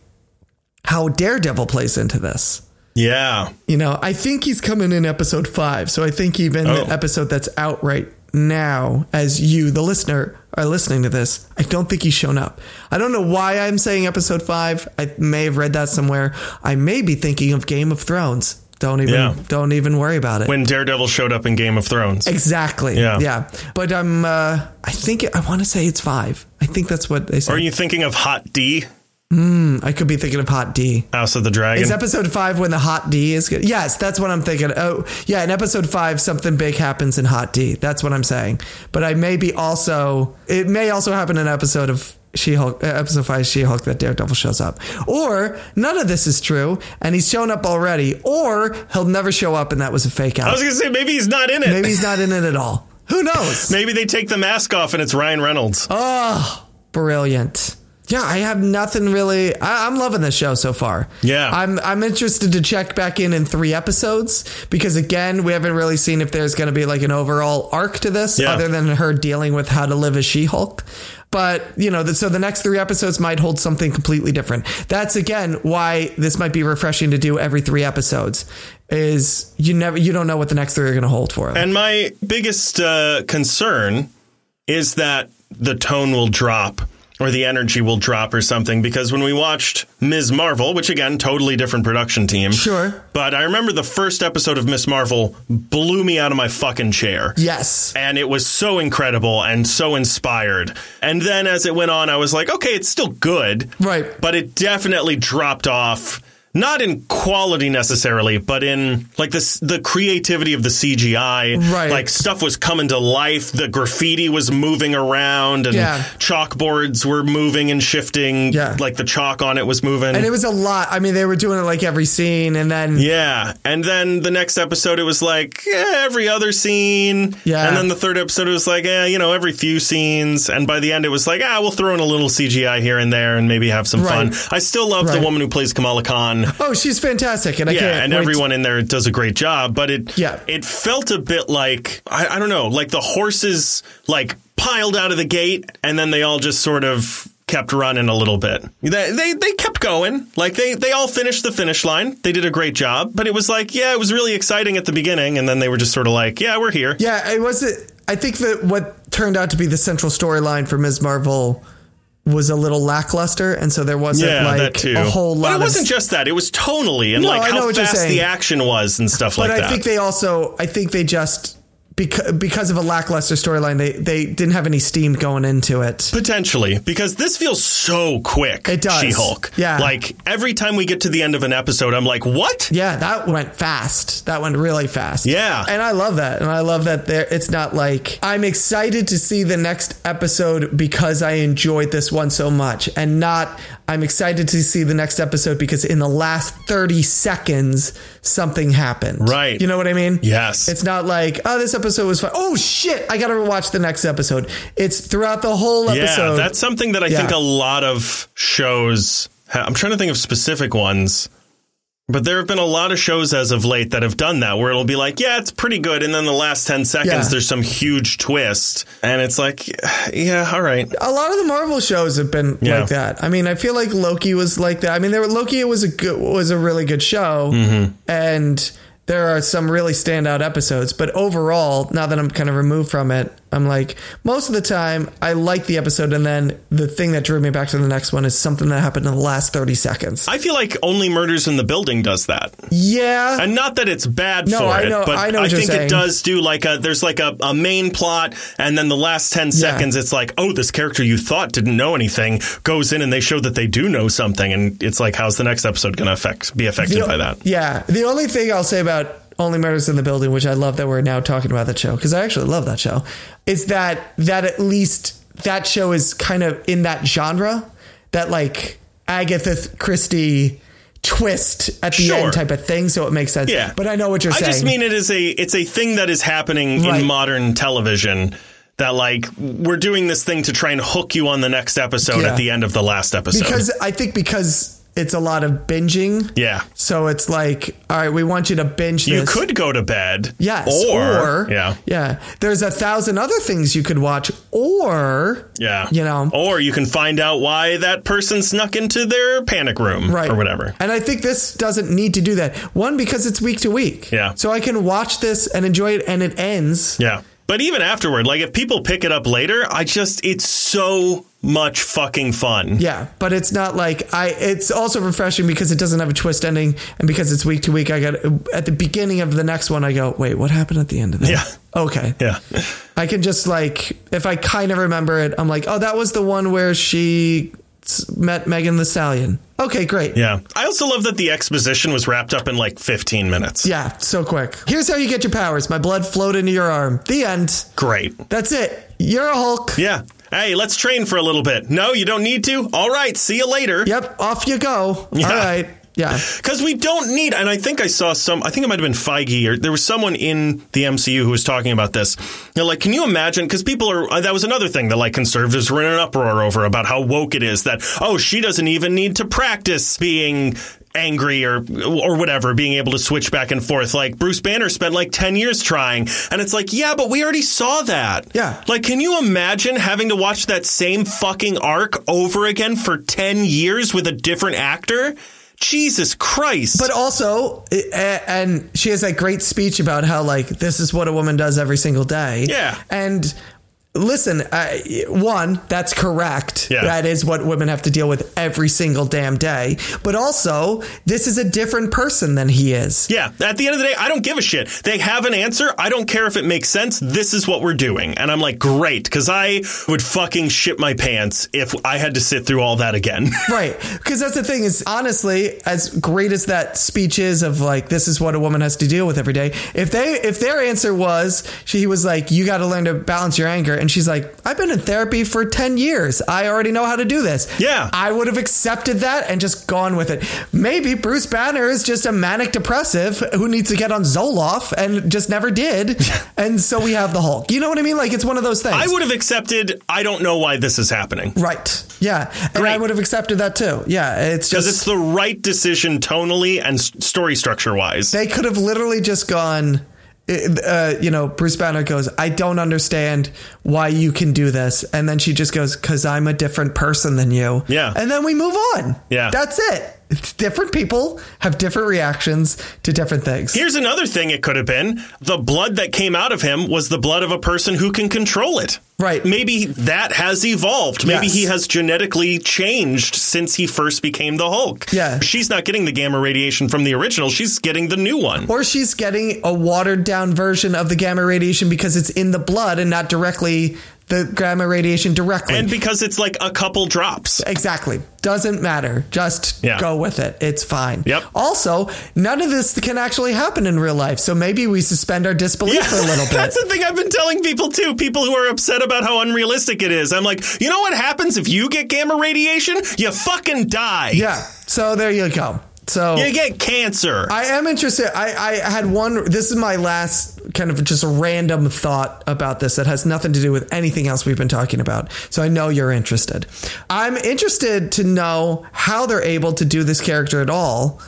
how Daredevil plays into this. Yeah. You know, I think he's coming in episode 5. So I think even the episode that's out right now, as you, the listener, are listening to this, I don't think he's shown up. I don't know why I'm saying episode 5. I may have read that somewhere. I may be thinking of Game of Thrones. Don't even worry about it. When Daredevil showed up in Game of Thrones. Exactly. Yeah. But I'm, I think I want to say it's 5. I think that's what they said. Are you thinking of Hot D? I could be thinking of Hot D. House of the Dragon. Is episode 5 when the Hot D is good? Yes, that's what I'm thinking. Oh, yeah. In episode 5, something big happens in Hot D. That's what I'm saying. But it may also happen in episode of She-Hulk, episode 5 She-Hulk, that Daredevil shows up. Or none of this is true and he's shown up already. Or he'll never show up and that was a fake out. I was going to say, maybe he's not in it. Maybe he's not in it at all. Who knows? Maybe they take the mask off and it's Ryan Reynolds. Oh, brilliant. Yeah, I have nothing really. I'm loving this show so far. Yeah, I'm interested to check back in 3 episodes because, again, we haven't really seen if there's going to be like an overall arc to this other than her dealing with how to live as She-Hulk. But, you know, so the next 3 episodes might hold something completely different. That's, again, why this might be refreshing to do every 3 episodes is you don't know what the next 3 are going to hold for them. And my biggest concern is that the tone will drop. Or the energy will drop or something, because when we watched Ms. Marvel, which, again, totally different production team. Sure. But I remember the first episode of Ms. Marvel blew me out of my fucking chair. Yes. And it was so incredible and so inspired. And then as it went on, I was like, OK, it's still good. Right. But it definitely dropped off. Not in quality necessarily, but in like the creativity of the CGI, right. Like stuff was coming to life. The graffiti was moving around and chalkboards were moving and shifting. Yeah. Like the chalk on it was moving. And it was a lot. I mean, they were doing it like every scene and then. Yeah. And then the next episode, it was like every other scene. Yeah. And then the third episode, it was like, you know, every few scenes. And by the end, it was like, we'll throw in a little CGI here and there and maybe have some fun. I still love the woman who plays Kamala Khan. Oh, she's fantastic. And I can't and wait. Everyone in there does a great job. But it felt a bit like, I don't know, like the horses like piled out of the gate and then they all just sort of kept running a little bit. They kept going, like they all finished the finish line. They did a great job. But it was like, it was really exciting at the beginning. And then they were just sort of like, we're here. Yeah, it wasn't. I think that what turned out to be the central storyline for Ms. Marvel was a little lackluster, and so there wasn't like a whole lot. But it wasn't just that; it was tonally and like how fast the action was and stuff like that. But I think they also, because of a lackluster storyline, they didn't have any steam going into it. Potentially, because this feels so quick. It does. She-Hulk. Yeah, like every time we get to the end of an episode, I'm like, what? Yeah, that went fast. That went really fast. Yeah, and I love that. And I love that it's not like I'm excited to see the next episode because I enjoyed this one so much, and not I'm excited to see the next episode because in the last 30 seconds something happened. Right. You know what I mean? Yes. It's not like, this episode was fun. Oh, shit. I got to rewatch the next episode. It's throughout the whole episode. Yeah, that's something that I think a lot of shows. I'm trying to think of specific ones But there have been a lot of shows as of late that have done that, where it'll be like, yeah, it's pretty good. And then the last 10 seconds, there's some huge twist. And it's like, yeah, all right. A lot of the Marvel shows have been like that. I mean, I feel like Loki was like that. I mean, Loki was a really good show. Mm-hmm. And there are some really standout episodes. But overall, now that I'm kind of removed from it, I'm like, most of the time, I like the episode. And then the thing that drew me back to the next one is something that happened in the last 30 seconds. I feel like Only Murders in the Building does that. Yeah. And not that it's bad but I think it does do like there's a main plot. And then the last 10 seconds, it's like, oh, this character you thought didn't know anything goes in and they show that they do know something. And it's like, how's the next episode going to be affected by that? Yeah. The only thing I'll say about Only Murders in the Building, which I love that we're now talking about that show, because I actually love that show, is that at least that show is kind of in that genre, that like Agatha Christie twist at the end type of thing, so it makes sense. Yeah. But I know what you're saying. I just mean it's a thing that is happening in modern television, that like we're doing this thing to try and hook you on the next episode at the end of the last episode. Because it's a lot of binging. Yeah. So it's like, all right, we want you to binge this. You could go to bed. Yes. Or there's 1,000 other things you could watch. Or, or you can find out why that person snuck into their panic room or whatever. And I think this doesn't need to do that. One, because it's week to week. Yeah. So I can watch this and enjoy it and it ends. Yeah. But even afterward, like if people pick it up later, it's so much fucking fun. Yeah. But it's not like it's also refreshing because it doesn't have a twist ending. And because it's week to week, at the beginning of the next one, I go, wait, what happened at the end of that? Yeah. Okay. Yeah. I can just like, if I kind of remember it, I'm like, oh, that was the one where she met Megan Thee Stallion. Okay, great. Yeah. I also love that the exposition was wrapped up in like 15 minutes. Yeah, so quick. Here's how you get your powers. My blood flowed into your arm. The end. Great. That's it. You're a Hulk. Yeah. Hey, let's train for a little bit. No, you don't need to. All right. See you later. Yep. Off you go. Yeah. All right. Yeah. Because we don't need, and I think I saw I think it might have been Feige, or there was someone in the MCU who was talking about this. You know, like, can you imagine? Because that was another thing that like conservatives were in an uproar over, about how woke it is that, oh, she doesn't even need to practice being angry or whatever, being able to switch back and forth. Like Bruce Banner spent like 10 years trying, and it's like, yeah, but we already saw that. Yeah. Like, can you imagine having to watch that same fucking arc over again for 10 years with a different actor? Jesus Christ. But also, and she has that great speech about how, like, this is what a woman does every single day. Yeah. And listen, one, that's correct. Yeah. That is what women have to deal with every single damn day. But also, this is a different person than he is. Yeah. At the end of the day, I don't give a shit. They have an answer. I don't care if it makes sense. This is what we're doing. And I'm like, great, because I would fucking shit my pants if I had to sit through all that again. Right. Because that's the thing is, honestly, as great as that speech is of like, this is what a woman has to deal with every day. If their answer was, he was like, you got to learn to balance your anger. And she's like, I've been in therapy for 10 years. I already know how to do this. Yeah. I would have accepted that and just gone with it. Maybe Bruce Banner is just a manic depressive who needs to get on Zoloft and just never did. And so we have the Hulk. You know what I mean? Like, it's one of those things. I would have accepted, I don't know why this is happening. Right. Yeah. And great. I would have accepted that too. Yeah. It's just because it's the right decision tonally and story structure wise. They could have literally just gone, Bruce Banner goes, I don't understand why you can do this. And then she just goes, because I'm a different person than you. Yeah. And then we move on. Yeah. That's it. Different people have different reactions to different things. Here's another thing it could have been. The blood that came out of him was the blood of a person who can control it. Right. Maybe that has evolved. Maybe he has genetically changed since he first became the Hulk. Yeah. She's not getting the gamma radiation from the original. She's getting the new one. Or she's getting a watered down version of the gamma radiation because it's in the blood and not directly the gamma radiation directly. And because it's like a couple drops. Exactly. Doesn't matter. Just go with it. It's fine. Yep. Also, none of this can actually happen in real life. So maybe we suspend our disbelief for a little bit. That's the thing I've been telling people, too. People who are upset about how unrealistic it is. I'm like, you know what happens if you get gamma radiation? You fucking die. Yeah. So there you go. So you get cancer. I am interested. I had one. This is my last kind of just a random thought about this that has nothing to do with anything else we've been talking about. So I know you're interested. I'm interested to know how they're able to do this character at all,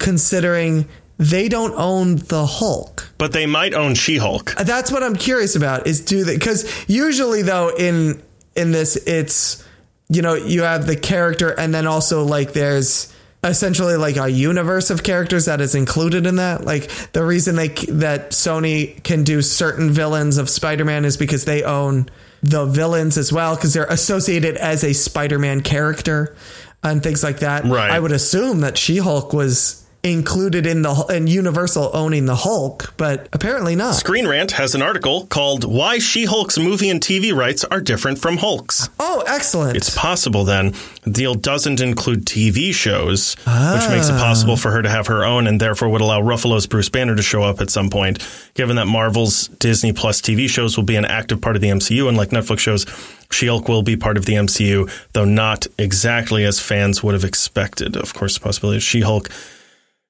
considering they don't own the Hulk. But they might own She-Hulk. That's what I'm curious about, is do they? Because usually, though, in this, it's, you know, you have the character and then also like there's essentially like a universe of characters that is included in that. Like the reason that Sony can do certain villains of Spider-Man is because they own the villains as well, because they're associated as a Spider-Man character and things like that. Right. I would assume that She-Hulk was included in the and Universal owning the Hulk, but apparently not. Screen Rant has an article called "Why She-Hulk's Movie and TV Rights Are Different from Hulk's." Oh, excellent. It's possible then the deal doesn't include TV shows, which makes it possible for her to have her own and therefore would allow Ruffalo's Bruce Banner to show up at some point, given that Marvel's Disney Plus TV shows will be an active part of the MCU, and like Netflix shows, She-Hulk will be part of the MCU, though not exactly as fans would have expected. Of course, the possibility of She-Hulk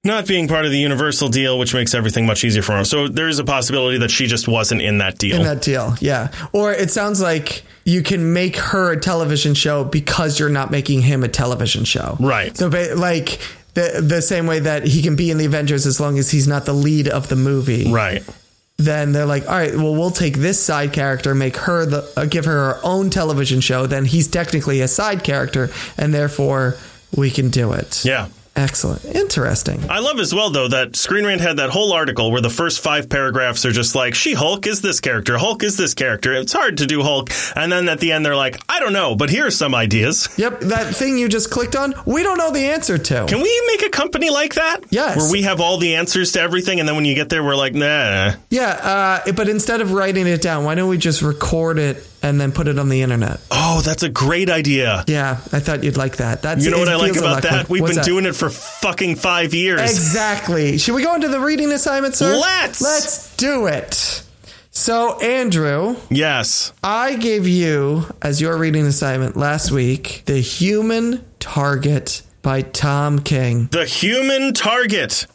not being part of the Universal deal, which makes everything much easier for her. So there is a possibility that she just wasn't in that deal. In that deal, yeah. Or it sounds like you can make her a television show because you're not making him a television show. Right. So like the same way that he can be in the Avengers as long as he's not the lead of the movie. Right. Then they're like, all right, well, we'll take this side character, make her give her her own television show. Then he's technically a side character and therefore we can do it. Yeah. Excellent. Interesting. I love as well, though, that Screen Rant had that whole article where the first 5 paragraphs are just like, She-Hulk is this character. Hulk is this character. It's hard to do Hulk. And then at the end, they're like, I don't know, but here are some ideas. Yep. That thing you just clicked on, we don't know the answer to. Can we make a company like that? Yes. Where we have all the answers to everything. And then when you get there, we're like, nah. Yeah. But instead of writing it down, why don't we just record it and then put it on the internet? Oh, that's a great idea. Yeah, I thought you'd like that. That's, you know what I like about that? We've been doing it for fucking 5 years. Exactly. Should we go into the reading assignment, sir? Let's do it. So, Andrew. Yes. I gave you, as your reading assignment last week, The Human Target by Tom King. The Human Target.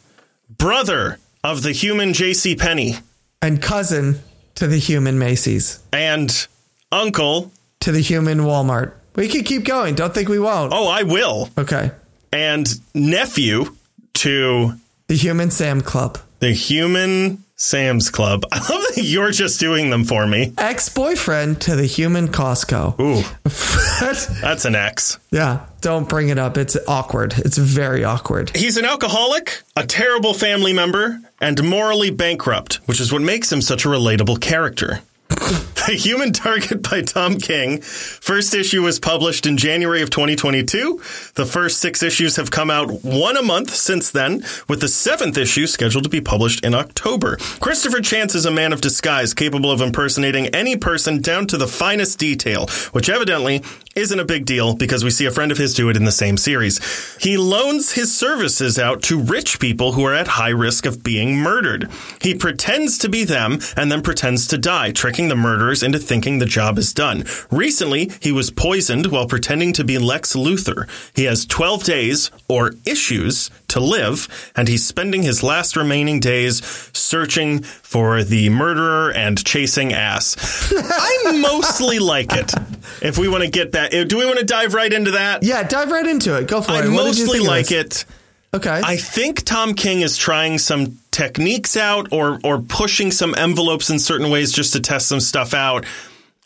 Brother of the human JCPenney. And cousin to the human Macy's. And uncle to the human Walmart. We could keep going. Don't think we won't. Oh, I will. Okay. And nephew to the human Sam Club. The human Sam's Club. I love that you're just doing them for me. Ex-boyfriend to the human Costco. Ooh. That's an ex. Yeah. Don't bring it up. It's awkward. It's very awkward. He's an alcoholic, a terrible family member, and morally bankrupt, which is what makes him such a relatable character. The Human Target by Tom King. First issue was published in January of 2022. The first 6 issues have come out one a month since then, with the 7th issue scheduled to be published in October. Christopher Chance is a man of disguise, capable of impersonating any person down to the finest detail, which evidently isn't a big deal because we see a friend of his do it in the same series. He loans his services out to rich people who are at high risk of being murdered. He pretends to be them and then pretends to die, tricking the murderers into thinking the job is done. Recently, he was poisoned while pretending to be Lex Luthor. He has 12 days, or issues, to live, and he's spending his last remaining days searching for the murderer and chasing ass. I mostly like it. If we want to get that, do we want to dive right into that? Yeah, dive right into it. Go for it. I mostly like it. Okay. I think Tom King is trying some techniques out or pushing some envelopes in certain ways just to test some stuff out.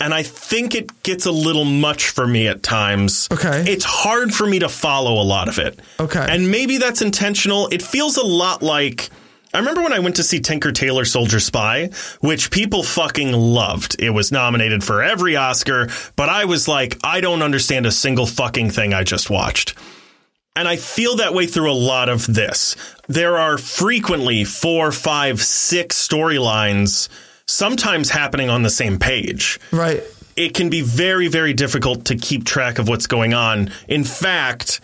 And I think it gets a little much for me at times. Okay. It's hard for me to follow a lot of it. Okay. And maybe that's intentional. It feels a lot like, I remember when I went to see Tinker Tailor Soldier Spy, which people fucking loved. It was nominated for every Oscar, but I was like, I don't understand a single fucking thing I just watched. And I feel that way through a lot of this. There are frequently 4, 5, 6 storylines sometimes happening on the same page. Right. It can be very, very difficult to keep track of what's going on. In fact,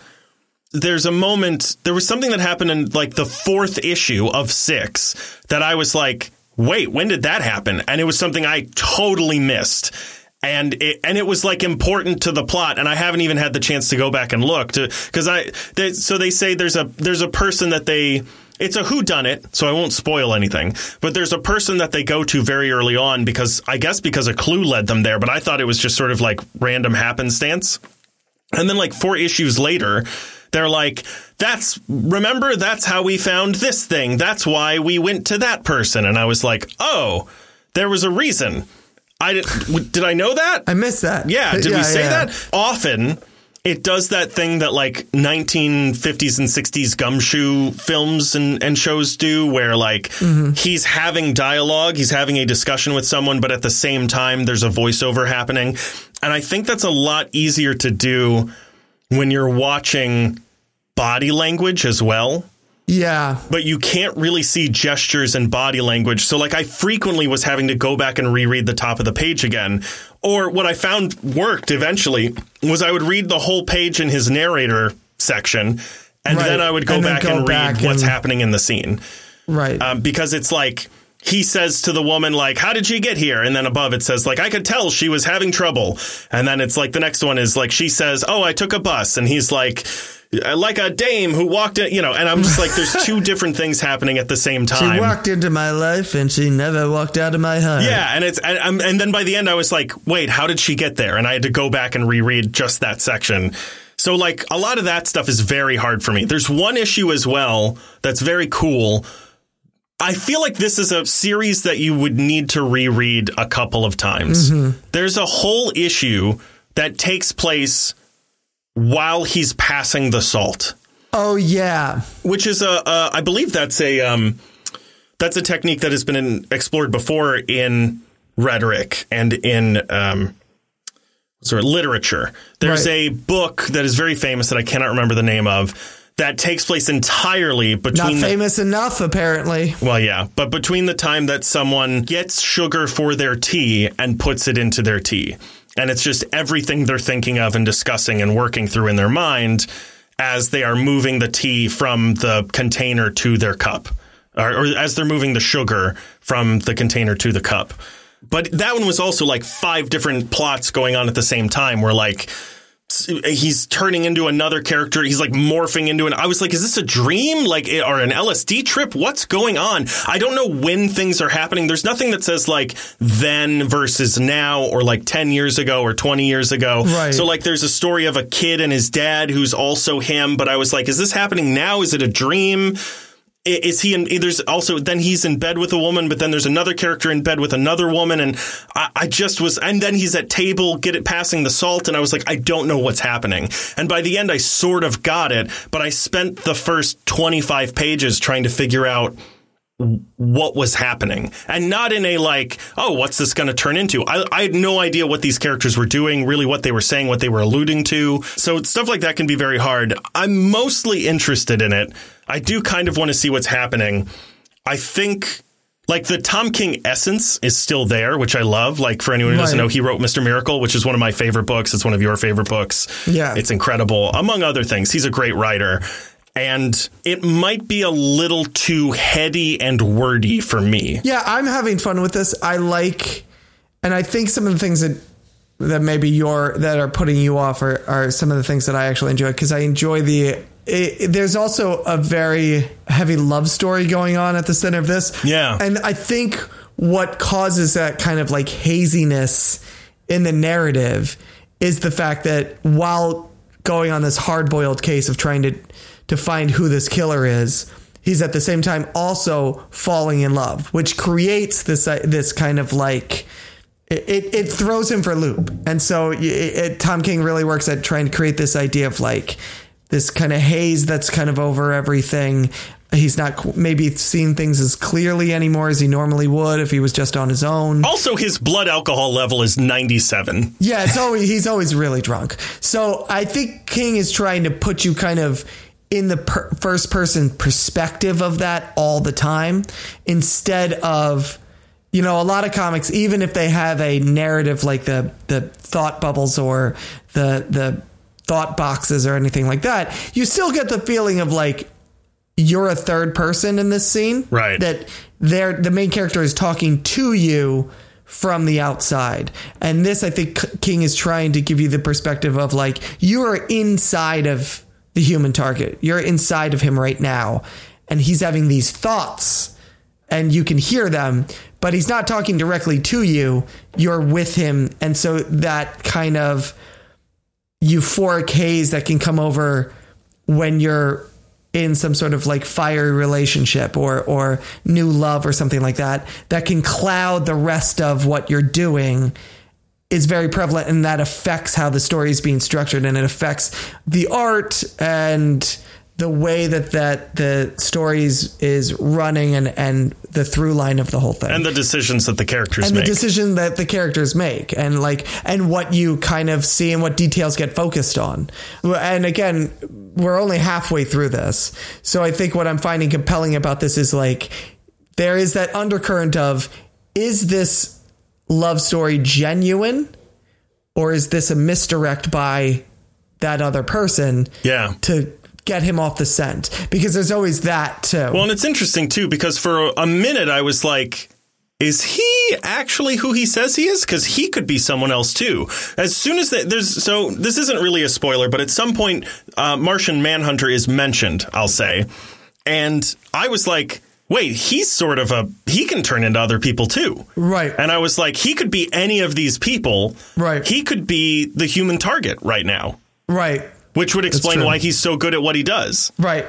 there's a moment, there was something that happened in like the 4th issue of 6 that I was like, wait, when did that happen? And it was something I totally missed. And it was like important to the plot, and I haven't even had the chance to go back and look because they say there's a person that they, it's a whodunit, so I won't spoil anything, but there's a person that they go to very early on because a clue led them there, but I thought it was just sort of like random happenstance. And then like 4 issues later, They're like, that's how we found this thing. That's why we went to that person. And I was like, oh, there was a reason. Did I know that? I missed that. Yeah. Did we say that? Often it does that thing that like 1950s and 60s gumshoe films and shows do where like he's having dialogue, he's having a discussion with someone, but at the same time, there's a voiceover happening. And I think that's a lot easier to do when you're watching body language as well. Yeah. But you can't really see gestures and body language. So like I frequently was having to go back and reread the top of the page again. Or what I found worked eventually was I would read the whole page in his narrator section. And then I would go back and read what's happening in the scene. Right. Because it's like he says to the woman, like, how did she get here? And then above it says, like, I could tell she was having trouble. And then it's like the next one is like she says, oh, I took a bus. And he's like a dame who walked in, you know, and I'm just like, there's two different things happening at the same time. She walked into my life and she never walked out of my heart. Yeah. And then by the end, I was like, wait, how did she get there? And I had to go back and reread just that section. So like a lot of that stuff is very hard for me. There's one issue as well that's very cool. I feel like this is a series that you would need to reread a couple of times. Mm-hmm. There's a whole issue that takes place while he's passing the salt. Oh, yeah. Which is I believe that's a technique that has been explored before in rhetoric and in literature. There's a book that is very famous that I cannot remember the name of that takes place entirely between... Not famous enough, apparently. Well, yeah, but between the time that someone gets sugar for their tea and puts it into their tea. And it's just everything they're thinking of and discussing and working through in their mind as they are moving the tea from the container to their cup, or as they're moving the sugar from the container to the cup. But that one was also like 5 different plots going on at the same time where like he's turning into another character. He's like morphing into I was like, is this a dream? Like, or an LSD trip? What's going on? I don't know when things are happening. There's nothing that says like then versus now or like 10 years ago or 20 years ago. Right. So like there's a story of a kid and his dad who's also him. But I was like, is this happening now? Is it a dream? Is he in, there's also then he's in bed with a woman, but then there's another character in bed with another woman. And I just was. And then he's at table, passing the salt. And I was like, I don't know what's happening. And by the end, I sort of got it. But I spent the first 25 pages trying to figure out what was happening, and not in a like, oh, what's this going to turn into? I had no idea what these characters were doing, really what they were saying, what they were alluding to. So stuff like that can be very hard. I'm mostly interested in it. I do kind of want to see what's happening. I think like the Tom King essence is still there, which I love. Like for anyone who doesn't know, he wrote Mr. Miracle, which is one of my favorite books. It's one of your favorite books. Yeah, it's incredible. Among other things, he's a great writer. And it might be a little too heady and wordy for me. Yeah, I'm having fun with this. And I think some of the things that maybe that are putting you off are some of the things that I actually enjoy, because I enjoy there's also a very heavy love story going on at the center of this. Yeah. And I think what causes that kind of like haziness in the narrative is the fact that while going on this hard-boiled case of trying to find who this killer is, he's at the same time also falling in love, which creates this kind of like it throws him for a loop. And so Tom King really works at trying to create this idea of like this kind of haze that's kind of over everything. He's not maybe seeing things as clearly anymore as he normally would if he was just on his own. Also, his blood alcohol level is 97. Yeah, he's always really drunk. So I think King is trying to put you kind of in the first person perspective of that all the time, instead of, you know, a lot of comics, even if they have a narrative like the thought bubbles or the thought boxes or anything like that, you still get the feeling of like you're a third person in this scene, right? That the main character is talking to you from the outside. And this, I think King is trying to give you the perspective of like, you are inside of the human target. You're inside of him right now, and he's having these thoughts and you can hear them, but he's not talking directly to you. You're with him. And so that kind of euphoric haze that can come over when you're in some sort of like fiery relationship or new love or something like that, that can cloud the rest of what you're doing, is very prevalent, and that affects how the story is being structured, and it affects the art and the way that the story is running and the through line of the whole thing. And the decisions that the characters make. And the decision that the characters make, and like, and what you kind of see and what details get focused on. And again, we're only halfway through this. So I think what I'm finding compelling about this is like, there is that undercurrent of, is this love story genuine, or is this a misdirect by that other person? Yeah. To get him off the scent, because there's always that too. Well, and it's interesting too, because for a minute I was like, is he actually who he says he is? Because he could be someone else too. As soon as there's, so this isn't really a spoiler, but at some point Martian Manhunter is mentioned, I'll say. And I was like, wait, he's sort of he can turn into other people too. Right. And I was like, he could be any of these people. Right. He could be the human target right now. Right. Which would explain why he's so good at what he does. Right.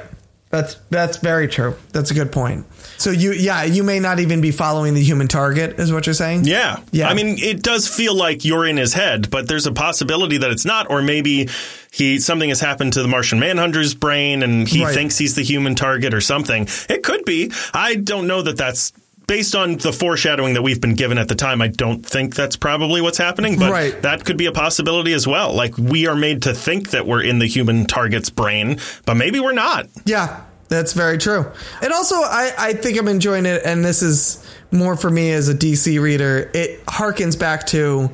That's very true. That's a good point. So you may not even be following the human target, is what you're saying? Yeah. Yeah. I mean, it does feel like you're in his head, but there's a possibility that it's not, or maybe something has happened to the Martian Manhunter's brain and he thinks he's the human target or something. It could be. I don't know that that's based on the foreshadowing that we've been given at the time. I don't think that's probably what's happening, but that could be a possibility as well. Like, we are made to think that we're in the human target's brain, but maybe we're not. Yeah, that's very true. And also, I think I'm enjoying it, and this is more for me as a DC reader. It harkens back to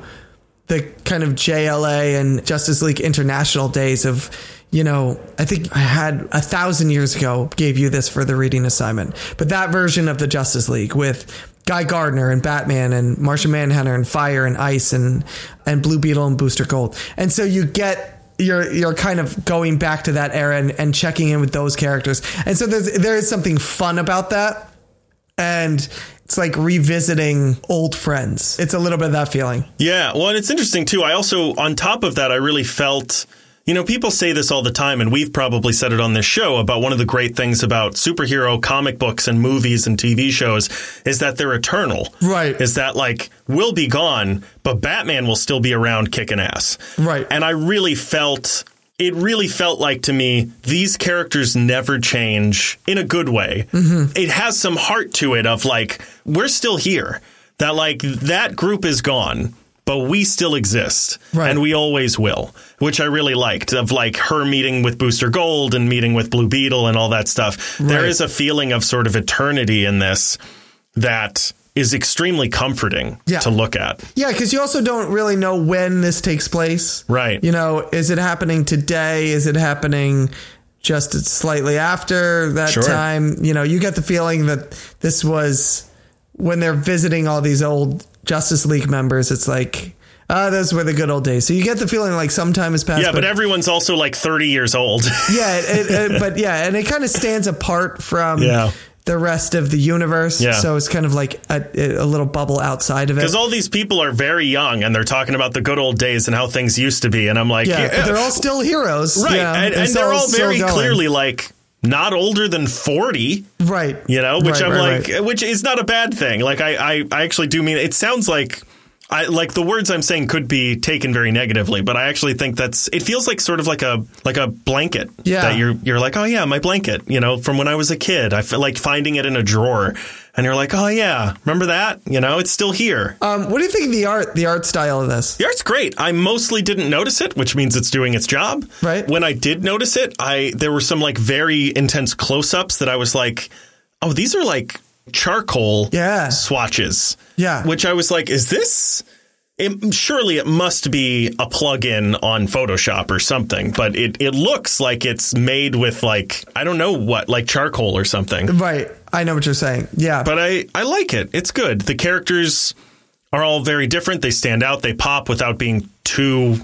the kind of JLA and Justice League International days of, you know, I think I had 1,000 years ago gave you this for the reading assignment, but that version of the Justice League with Guy Gardner and Batman and Martian Manhunter and Fire and Ice and Blue Beetle and Booster Gold. And so you get, you're kind of going back to that era and checking in with those characters. And so there is something fun about that. And it's like revisiting old friends. It's a little bit of that feeling. Yeah. Well, and it's interesting too. I also, on top of that, I really felt, you know, people say this all the time, and we've probably said it on this show, about one of the great things about superhero comic books and movies and TV shows is that they're eternal. Right. Is that, like, we'll be gone, but Batman will still be around kicking ass. Right. And I really felt, it really felt like to me, these characters never change in a good way. Mm-hmm. It has some heart to it of, like, we're still here. That, like, that group is gone, but we still exist, and we always will, which I really liked, of like her meeting with Booster Gold and meeting with Blue Beetle and all that stuff. Right. There is a feeling of sort of eternity in this that is extremely comforting to look at. Yeah, because you also don't really know when this takes place. Right. You know, is it happening today? Is it happening just slightly after that time? You know, you get the feeling that this was when they're visiting all these old Justice League members, it's like, those were the good old days. So you get the feeling like some time has passed. Yeah, but everyone's also like 30 years old. Yeah, and it kind of stands apart from the rest of the universe. Yeah. So it's kind of like a little bubble outside of it. Because all these people are very young and they're talking about the good old days and how things used to be. And I'm like, but they're all still heroes. Right. Yeah, and they're all very clearly like, not older than 40. Right. You know, which which is not a bad thing. Like, I actually do mean it sounds like the words I'm saying could be taken very negatively, but I actually think it feels like sort of like a blanket that you're like, oh, yeah, my blanket, you know, from when I was a kid, I feel like finding it in a drawer and you're like, oh, yeah, remember that? You know, it's still here. What do you think of the art style of this? The art's great. I mostly didn't notice it, which means it's doing its job. Right. When I did notice it, there were some like very intense close ups that I was like, oh, these are like charcoal swatches. Yeah. Which I was like, is this? Surely it must be a plug-in on Photoshop or something, but it looks like it's made with like, I don't know what, like charcoal or something. Right. I know what you're saying. Yeah. But I like it. It's good. The characters are all very different. They stand out. They pop without being too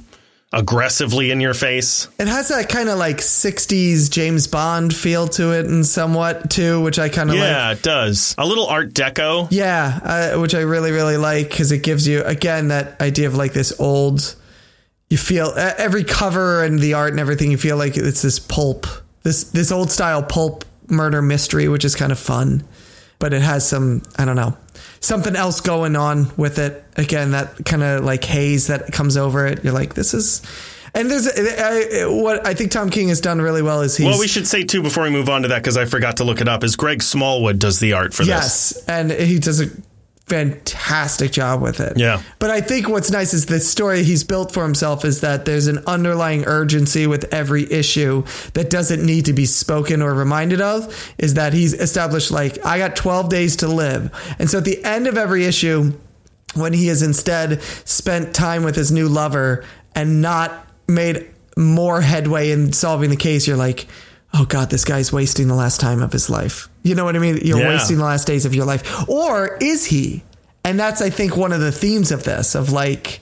aggressively in your face. It has that kind of like 60s James Bond feel to it, and somewhat too, which I kind of like. Yeah, it does. A little Art Deco. Yeah, which I really, really like, because it gives you, again, that idea of like this old, you feel every cover and the art and everything, you feel like it's this pulp this old style pulp murder mystery, which is kind of fun, but it has some, I don't know, something else going on with it. Again, that kind of like haze that comes over it. You're like, this is, and there's what I think Tom King has done really well is he's. Well, we should say too, before we move on to that, because I forgot to look it up, is Greg Smallwood does the art for this. Yes. And he does a fantastic job with it. Yeah. But I think what's nice is the story he's built for himself is that there's an underlying urgency with every issue that doesn't need to be spoken or reminded of, is that he's established, like, I got 12 days to live. And so at the end of every issue, when he has instead spent time with his new lover and not made more headway in solving the case, you're like, oh God, this guy's wasting the last time of his life. You know what I mean? You're wasting the last days of your life. Or is he? And that's, I think, one of the themes of this, of like,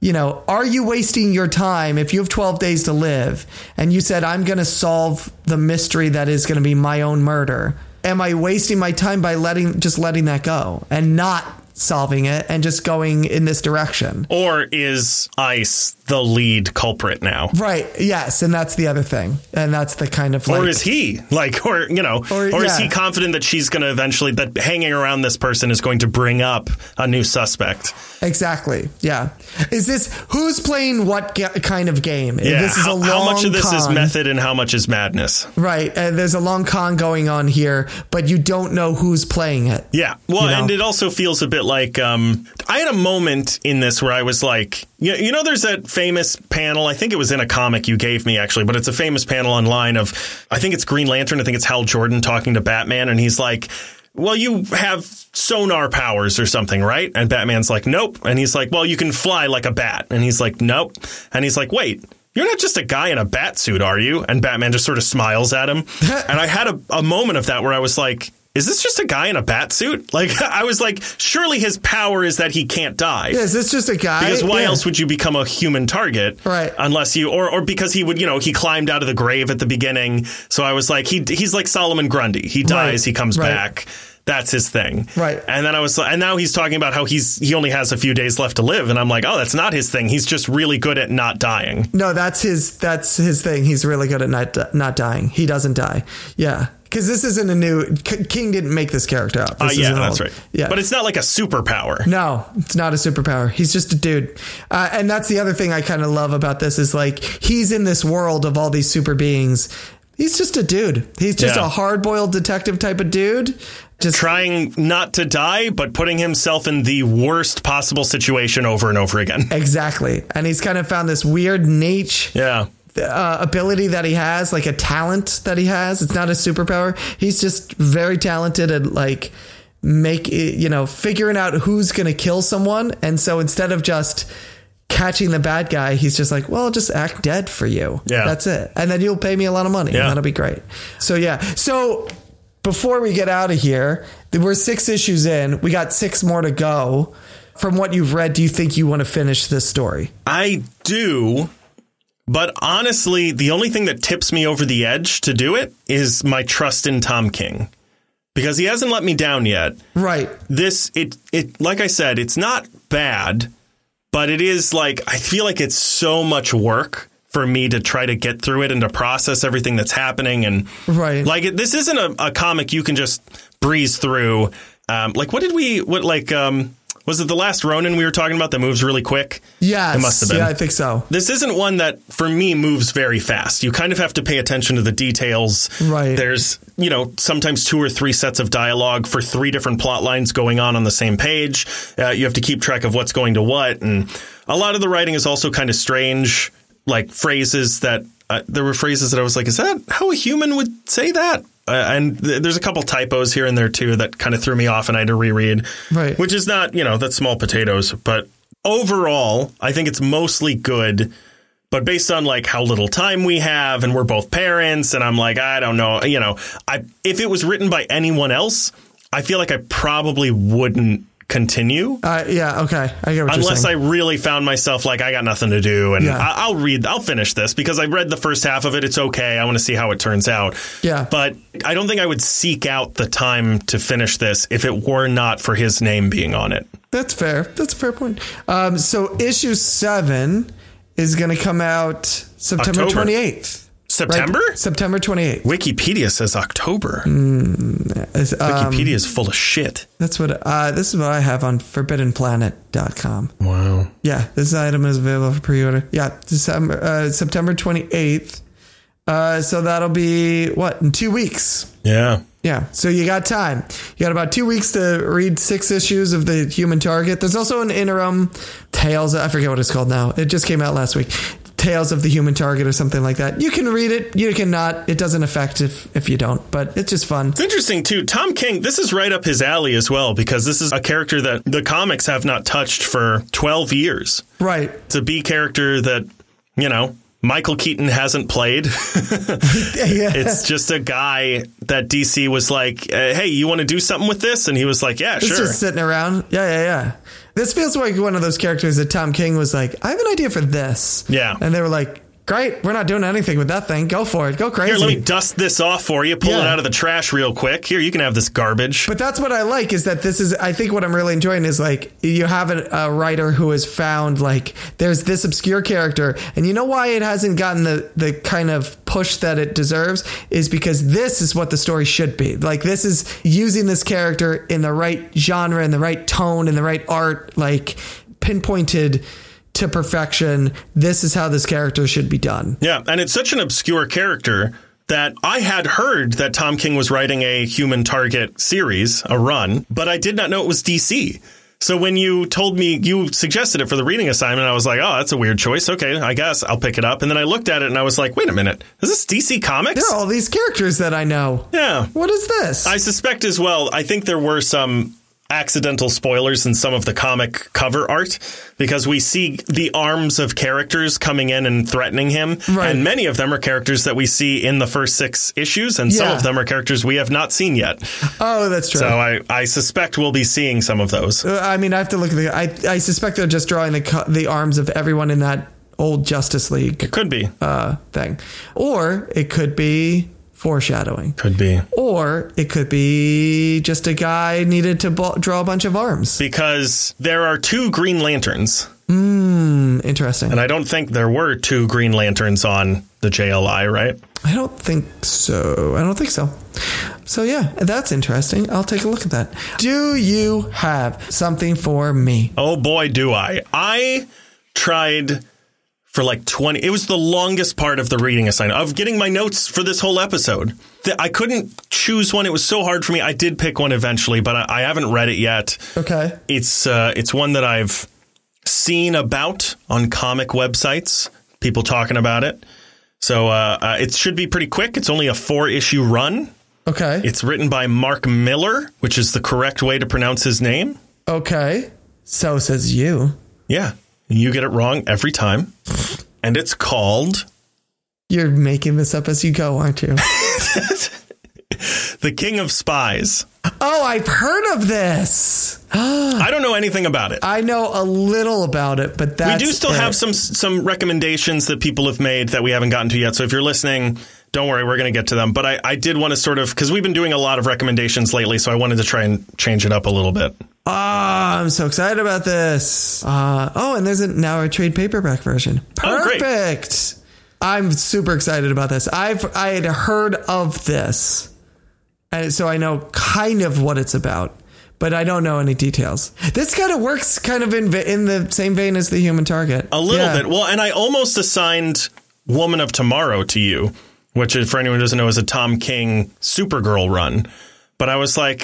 you know, are you wasting your time if you have 12 days to live and you said, I'm going to solve the mystery that is going to be my own murder? Am I wasting my time by letting that go and not solving it and just going in this direction? Or is Ice the lead culprit now? Right. Yes. And that's the other thing. And that's the kind of like, or is he like, or, you know, or is he confident that she's going to eventually, that hanging around this person is going to bring up a new suspect? Exactly. Yeah. Is this, who's playing what kind of game? Yeah. This is a long con. How much of this is method and how much is madness? Right. And there's a long con going on here, but you don't know who's playing it. Yeah. Well, you know? And it also feels a bit like, I had a moment in this where I was like, you know, there's that famous panel. I think it was in a comic you gave me, actually, but it's a famous panel online of, I think it's Green Lantern. I think it's Hal Jordan talking to Batman. And he's like, well, you have sonar powers or something, right? And Batman's like, nope. And he's like, well, you can fly like a bat. And he's like, nope. And he's like, wait, you're not just a guy in a bat suit, are you? And Batman just sort of smiles at him. And I had a moment of that where I was like, is this just a guy in a bat suit? Like, I was like, surely his power is that he can't die. Yeah, is this just a guy? Because why else would you become a human target? Right. Unless you, or because he would, you know, he climbed out of the grave at the beginning. So I was like, he's like Solomon Grundy. He dies, he comes back. That's his thing. Right. And then I was, and now he's talking about how he only has a few days left to live. And I'm like, oh, that's not his thing. He's just really good at not dying. No, that's his thing. He's really good at not dying. He doesn't die. Yeah. Because this isn't a new, King didn't make this character up. Yeah, that's right. Yeah. But it's not like a superpower. No, it's not a superpower. He's just a dude. And that's the other thing I kind of love about this is like, he's in this world of all these super beings. He's just a dude. He's just a hard-boiled detective type of dude. Just trying not to die, but putting himself in the worst possible situation over and over again. Exactly. And he's kind of found this weird niche. Yeah. Ability that he has, like a talent that he has. It's not a superpower. He's just very talented at like figuring out who's going to kill someone. And so instead of just catching the bad guy, he's just like, well, I'll just act dead for you. Yeah. That's it. And then you'll pay me a lot of money. Yeah. And that'll be great. So, yeah. So before we get out of here, we're 6 issues in. We got 6 more to go. From what you've read, do you think you want to finish this story? I do. But honestly, the only thing that tips me over the edge to do it is my trust in Tom King, because he hasn't let me down yet. Right. It like I said, it's not bad, but it is like, I feel like it's so much work for me to try to get through it and to process everything that's happening. And like, this isn't a comic you can just breeze through. Like, was it The Last Ronin we were talking about that moves really quick? Yes. It must have been. Yeah, I think so. This isn't one that, for me, moves very fast. You kind of have to pay attention to the details. Right. There's, you know, sometimes 2 or 3 sets of dialogue for 3 different plot lines going on the same page. You have to keep track of what's going to what. And a lot of the writing is also kind of strange, like phrases that there were phrases that I was like, is that how a human would say that? And there's a couple typos here and there, too, that kind of threw me off and I had to reread, which is not, you know, that's small potatoes. But overall, I think it's mostly good. But based on like how little time we have and we're both parents and I'm like, I don't know, you know, if it was written by anyone else, I feel like I probably wouldn't continue. Yeah. OK. I get what Unless you're saying. I really found myself like I got nothing to do. And I'll finish this because I read the first half of it. It's OK. I want to see how it turns out. Yeah. But I don't think I would seek out the time to finish this if it were not for his name being on it. That's fair. That's a fair point. So issue 7 is going to come out September 28th. September? Right? September 28th. Wikipedia says October. Wikipedia is full of shit. That's what this is what I have on forbiddenplanet.com. Wow. Yeah, this item is available for pre-order. Yeah, September 28th. So that'll be, what, in 2 weeks? Yeah. Yeah, so you got time. You got about 2 weeks to read 6 issues of The Human Target. There's also an interim Tales, I forget what it's called now. It just came out last week. Tales of the Human Target or something like that. You can read it. You cannot. It doesn't affect if you don't, but it's just fun. It's interesting, too. Tom King, this is right up his alley as well, because this is a character that the comics have not touched for 12 years. Right. It's a B character that, you know, Michael Keaton hasn't played. It's just a guy that DC was like, hey, you want to do something with this? And he was like, yeah, sure. It's just sitting around. Yeah. This feels like one of those characters that Tom King was like, I have an idea for this. Yeah. And they were like, great. We're not doing anything with that thing. Go for it. Go crazy. Here, let me dust this off for you. Pull it out of the trash real quick. Here, you can have this garbage. But that's what I like is that this is, I think what I'm really enjoying is like you have a writer who has found like there's this obscure character and you know why it hasn't gotten the kind of push that it deserves is because this is what the story should be. Like this is using this character in the right genre and the right tone and the right art, like pinpointed to perfection. This is how this character should be done. Yeah, and it's such an obscure character that I had heard that Tom King was writing a Human Target series, a run, but I did not know it was DC. So when you told me, you suggested it for the reading assignment, I was like, oh, that's a weird choice. Okay, I guess I'll pick it up. And then I looked at it and I was like, wait a minute, is this DC Comics? There are all these characters that I know. Yeah. What is this? I suspect as well, I think there were some accidental spoilers in some of the comic cover art because we see the arms of characters coming in and threatening him. Right. And many of them are characters that we see in the first 6 issues. And some of them are characters we have not seen yet. Oh, that's true. So I suspect we'll be seeing some of those. I mean, I have to look at I suspect they're just drawing the arms of everyone in that old Justice League. It could be thing, or it could be foreshadowing. Could be. Or it could be just a guy needed to draw a bunch of arms. Because there are 2 Green Lanterns. Interesting. And I don't think there were 2 Green Lanterns on the JLI, right? I don't think so. So, yeah, that's interesting. I'll take a look at that. Do you have something for me? Oh, boy, do I. I tried for like 20. It was the longest part of the reading assignment of getting my notes for this whole episode. I couldn't choose one. It was so hard for me. I did pick one eventually, but I haven't read it yet. OK, it's one that I've seen about on comic websites, people talking about it. So it should be pretty quick. It's only a 4 issue run. OK, it's written by Mark Miller, which is the correct way to pronounce his name. OK, so says you. Yeah. You get it wrong every time. And it's called... You're making this up as you go, aren't you? The King of Spies. Oh, I've heard of this. I don't know anything about it. I know a little about it, but that's... We do still have some recommendations that people have made that we haven't gotten to yet. So if you're listening, don't worry, we're going to get to them. But I did want to sort of... Because we've been doing a lot of recommendations lately, so I wanted to try and change it up a little bit. Ah, oh, I'm so excited about this. And there's now a trade paperback version. Perfect. Oh, I'm super excited about this. I had heard of this. And so I know kind of what it's about, but I don't know any details. This kind of works kind of in the same vein as The Human Target. A little bit. Well, and I almost assigned Woman of Tomorrow to you, which for anyone who doesn't know is a Tom King Supergirl run. But I was like,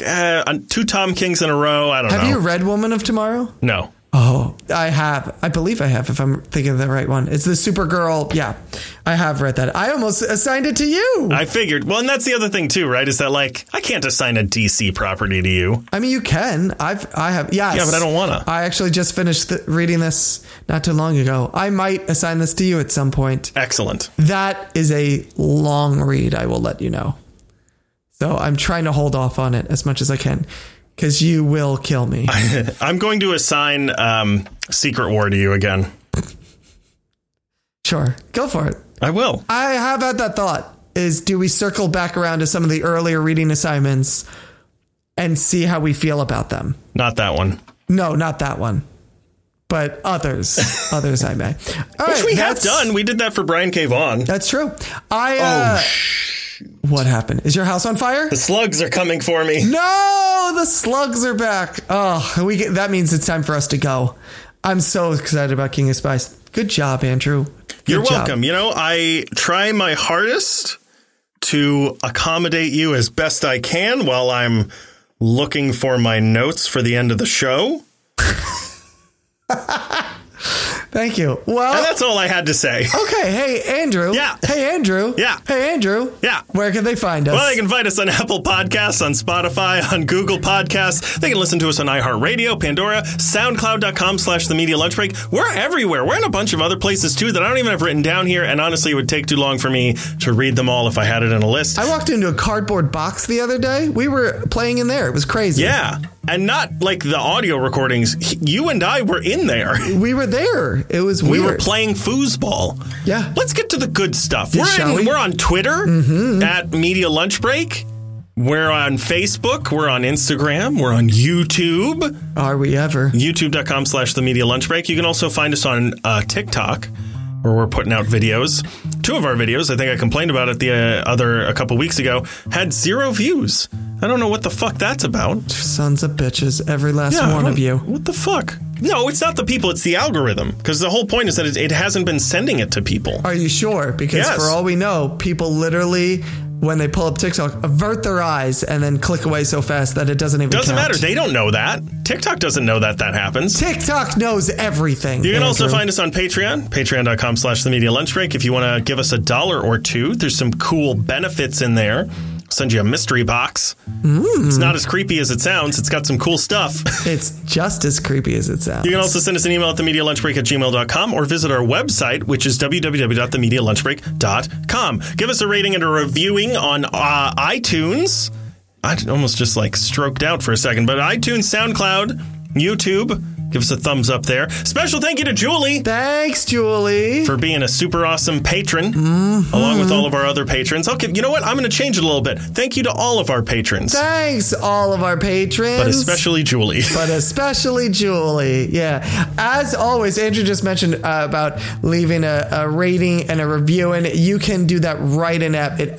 2 Tom Kings in a row. I don't know. Have you read Woman of Tomorrow? No. Oh, I have. I believe I have, if I'm thinking of the right one. It's the Supergirl. Yeah, I have read that. I almost assigned it to you. I figured. Well, and that's the other thing, too, right? Is that like I can't assign a DC property to you. I mean, you can. I have. Yes. Yeah, but I don't want to. I actually just finished reading this not too long ago. I might assign this to you at some point. Excellent. That is a long read. I will let you know. So I'm trying to hold off on it as much as I can, because you will kill me. I'm going to assign Secret War to you again. Sure. Go for it. I will. I have had that thought is, do we circle back around to some of the earlier reading assignments and see how we feel about them? Not that one. No, not that one. But others I may. All right, which we have done. We did that for Brian K. Vaughan. That's true. What happened? Is your house on fire? The slugs are coming for me. No, the slugs are back. Oh, that means it's time for us to go. I'm so excited about King of Spies. Good job, Andrew. You're welcome. You know, I try my hardest to accommodate you as best I can while I'm looking for my notes for the end of the show. Thank you. Well, and that's all I had to say. Okay. Hey, Andrew. Yeah. Hey, Andrew. Yeah. Hey, Andrew. Yeah. Where can they find us? Well, they can find us on Apple Podcasts, on Spotify, on Google Podcasts. They can listen to us on iHeartRadio, Pandora, SoundCloud.com/The Media Lunch Break. We're everywhere. We're in a bunch of other places, too, that I don't even have written down here. And honestly, it would take too long for me to read them all if I had it in a list. I walked into a cardboard box the other day. We were playing in there. It was crazy. Yeah. And not like the audio recordings. You and I were in there. We were there. It was weird. We were playing foosball. Yeah. Let's get to the good stuff. We're on Twitter at Media Lunch Break. We're on Facebook. We're on Instagram. We're on YouTube. Are we ever? YouTube.com/The Media Lunch Break. You can also find us on TikTok, where we're putting out videos. Two of our videos, I think I complained about it a couple weeks ago, had 0 views. I don't know what the fuck that's about. Sons of bitches, every last one of you. What the fuck? No, it's not the people, it's the algorithm. Because the whole point is that it hasn't been sending it to people. Are you sure? Because for all we know, people literally, when they pull up TikTok, avert their eyes and then click away so fast that it doesn't even count. Doesn't matter. They don't know that. TikTok doesn't know that happens. TikTok knows everything. You can also find us on Patreon, patreon.com/The Media Lunch Break. If you want to give us $1 or $2, there's some cool benefits in there. Send you a mystery box. It's not as creepy as it sounds. It's got some cool stuff. It's just as creepy as it sounds. You can also send us an email at themedialunchbreak@gmail.com or visit our website, which is www.themedialunchbreak.com. Give us a rating and a reviewing on iTunes. I almost just stroked out for a second, but iTunes, SoundCloud, YouTube. Give us a thumbs up there. Special thank you to Julie. Thanks, Julie. For being a super awesome patron, along with all of our other patrons. Okay, you know what? I'm going to change it a little bit. Thank you to all of our patrons. Thanks, all of our patrons. But especially Julie. Yeah. As always, Andrew just mentioned about leaving a rating and a review, and you can do that right in app. It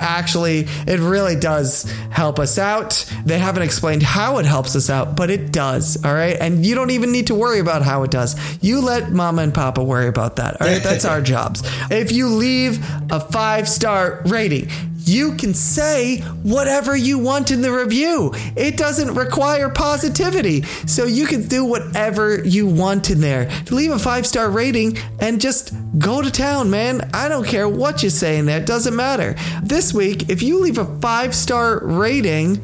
really does help us out. They haven't explained how it helps us out, but it does. All right. And you don't even need to worry about how it does. You let Mama and Papa worry about that. All right, that's our jobs. If you leave a 5-star rating, you can say whatever you want in the review. It doesn't require positivity. So you can do whatever you want in there. Leave a 5-star rating and just go to town, man. I don't care what you say in there. It doesn't matter. This week, if you leave a 5-star rating...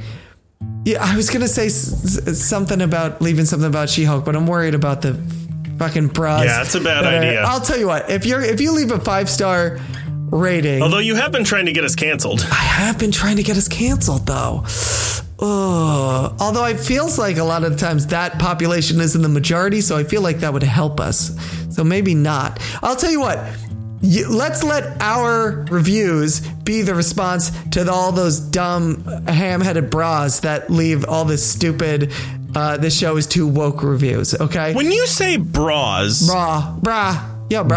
Yeah, I was going to say something about leaving something about She-Hulk, but I'm worried about the fucking bras. Yeah, that's a bad idea. I'll tell you what, if you leave a 5-star rating. Although you have been trying to get us canceled. I have been trying to get us canceled, though. Oh, although it feels like a lot of the times that population is in the majority, so I feel like that would help us. So maybe not. I'll tell you what. Let's let our reviews be the response to all those dumb, ham-headed bras that leave all this stupid, this show is too woke reviews, okay? When you say bras... Bra. Bras. Not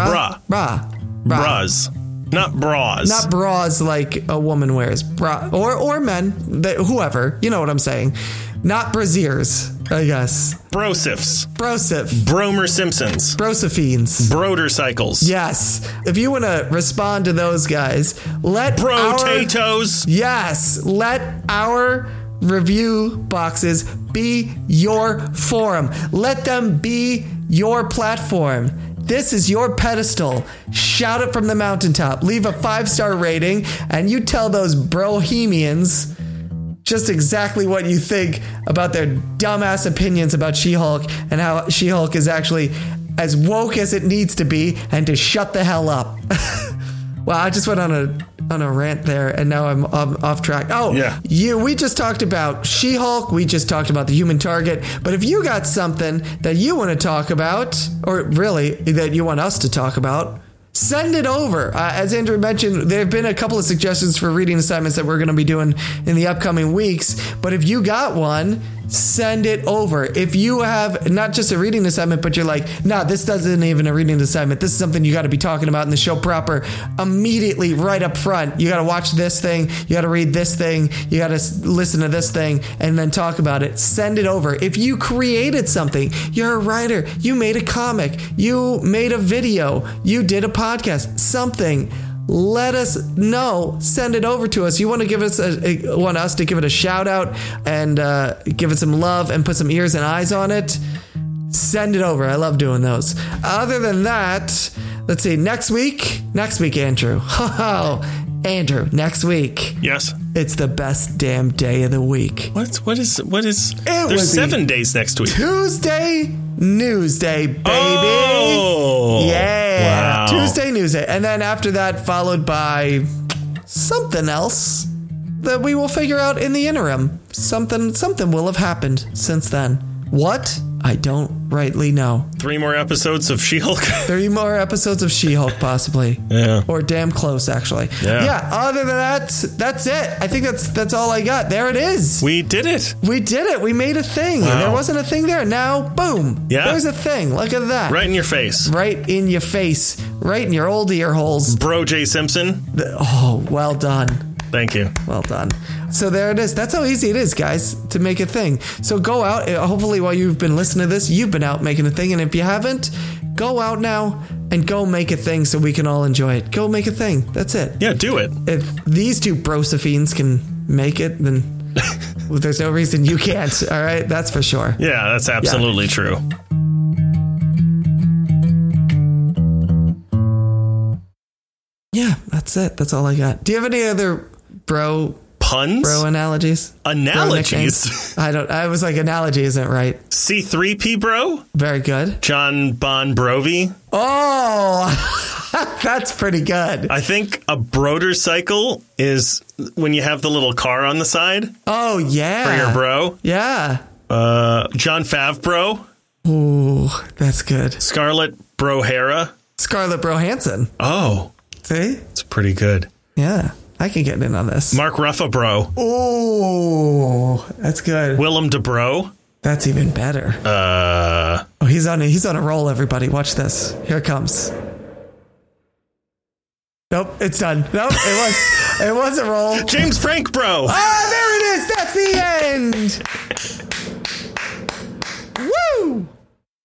bras. Not bras like a woman wears. Bra. Or men. Whoever. You know what I'm saying. Not brasiers, I guess. Brosifs. Brosif. Bromer Simpsons. Brosifines. Broder Cycles. Yes. If you want to respond to those guys, let Brotatoes. Yes. Let our review boxes be your forum. Let them be your platform. This is your pedestal. Shout it from the mountaintop. Leave a 5-star rating, and you tell those brohemians just exactly what you think about their dumbass opinions about She-Hulk and how She-Hulk is actually as woke as it needs to be and to shut the hell up. Wow, I just went on a rant there, and now I'm off track. Oh, yeah. We just talked about She-Hulk. We just talked about The Human Target. But if you got something that you want to talk about, or really that you want us to talk about, send it over. As Andrew mentioned, there have been a couple of suggestions for reading assignments that we're going to be doing in the upcoming weeks. But if you got one, send it over. If you have not just a reading assignment, but you're like, nah, this isn't even a reading assignment, this is something you got to be talking about in the show proper, immediately, right up front, you got to watch this thing, you got to read this thing, you got to listen to this thing, and then talk about it. Send it over. If you created something, you're a writer, you made a comic, you made a video, you did a podcast, something, let us know. Send it over to us. You want to give us want us to give it a shout out and give it some love and put some ears and eyes on it. Send it over. I love doing those. Other than that, let's see. Next week, Andrew. Oh, Andrew, next week. Yes. It's the best damn day of the week. What is? There's 7 days next week. Tuesday. Newsday, baby. Oh, yeah. Wow. Tuesday Newsday. And then after that, followed by something else that we will figure out in the interim. Something will have happened since then. What? I don't rightly know. 3 more episodes of She-Hulk. 3 more episodes of She-Hulk, possibly. Yeah. Or damn close, actually. Yeah. Other than that, that's it. I think that's all I got. There it is. We did it. We made a thing. Wow. There wasn't a thing there. Now, boom. Yeah. There's a thing. Look at that. Right in your face. Right in your face. Right in your old ear holes. Bro J. Simpson. Oh, well done. Thank you. Well done. So there it is. That's how easy it is, guys, to make a thing. So go out. Hopefully while you've been listening to this, you've been out making a thing. And if you haven't, go out now and go make a thing so we can all enjoy it. Go make a thing. That's it. Yeah, do it. If these two brosophines can make it, then there's no reason you can't. All right? That's for sure. Yeah, that's absolutely true. Yeah, that's it. That's all I got. Do you have any other bro puns? Bro analogies? Analogies? Bro I was like, analogy isn't right. C3P bro? Very good. John Bon Brovie? Oh, that's pretty good. I think a brodercycle is when you have the little car on the side. Oh, yeah. For your bro. Yeah. John Favbro? Ooh, that's good. Scarlett Brohara? Scarlett Brohanson. Oh. See? It's pretty good. Yeah. I can get in on this. Mark Ruffalo bro. Oh, that's good. Willem de bro. That's even better. Oh, he's on a roll, everybody. Watch this. Here it comes. Nope, it's done. Nope, it was a roll. James Frank bro. Ah, there it is. That's the end.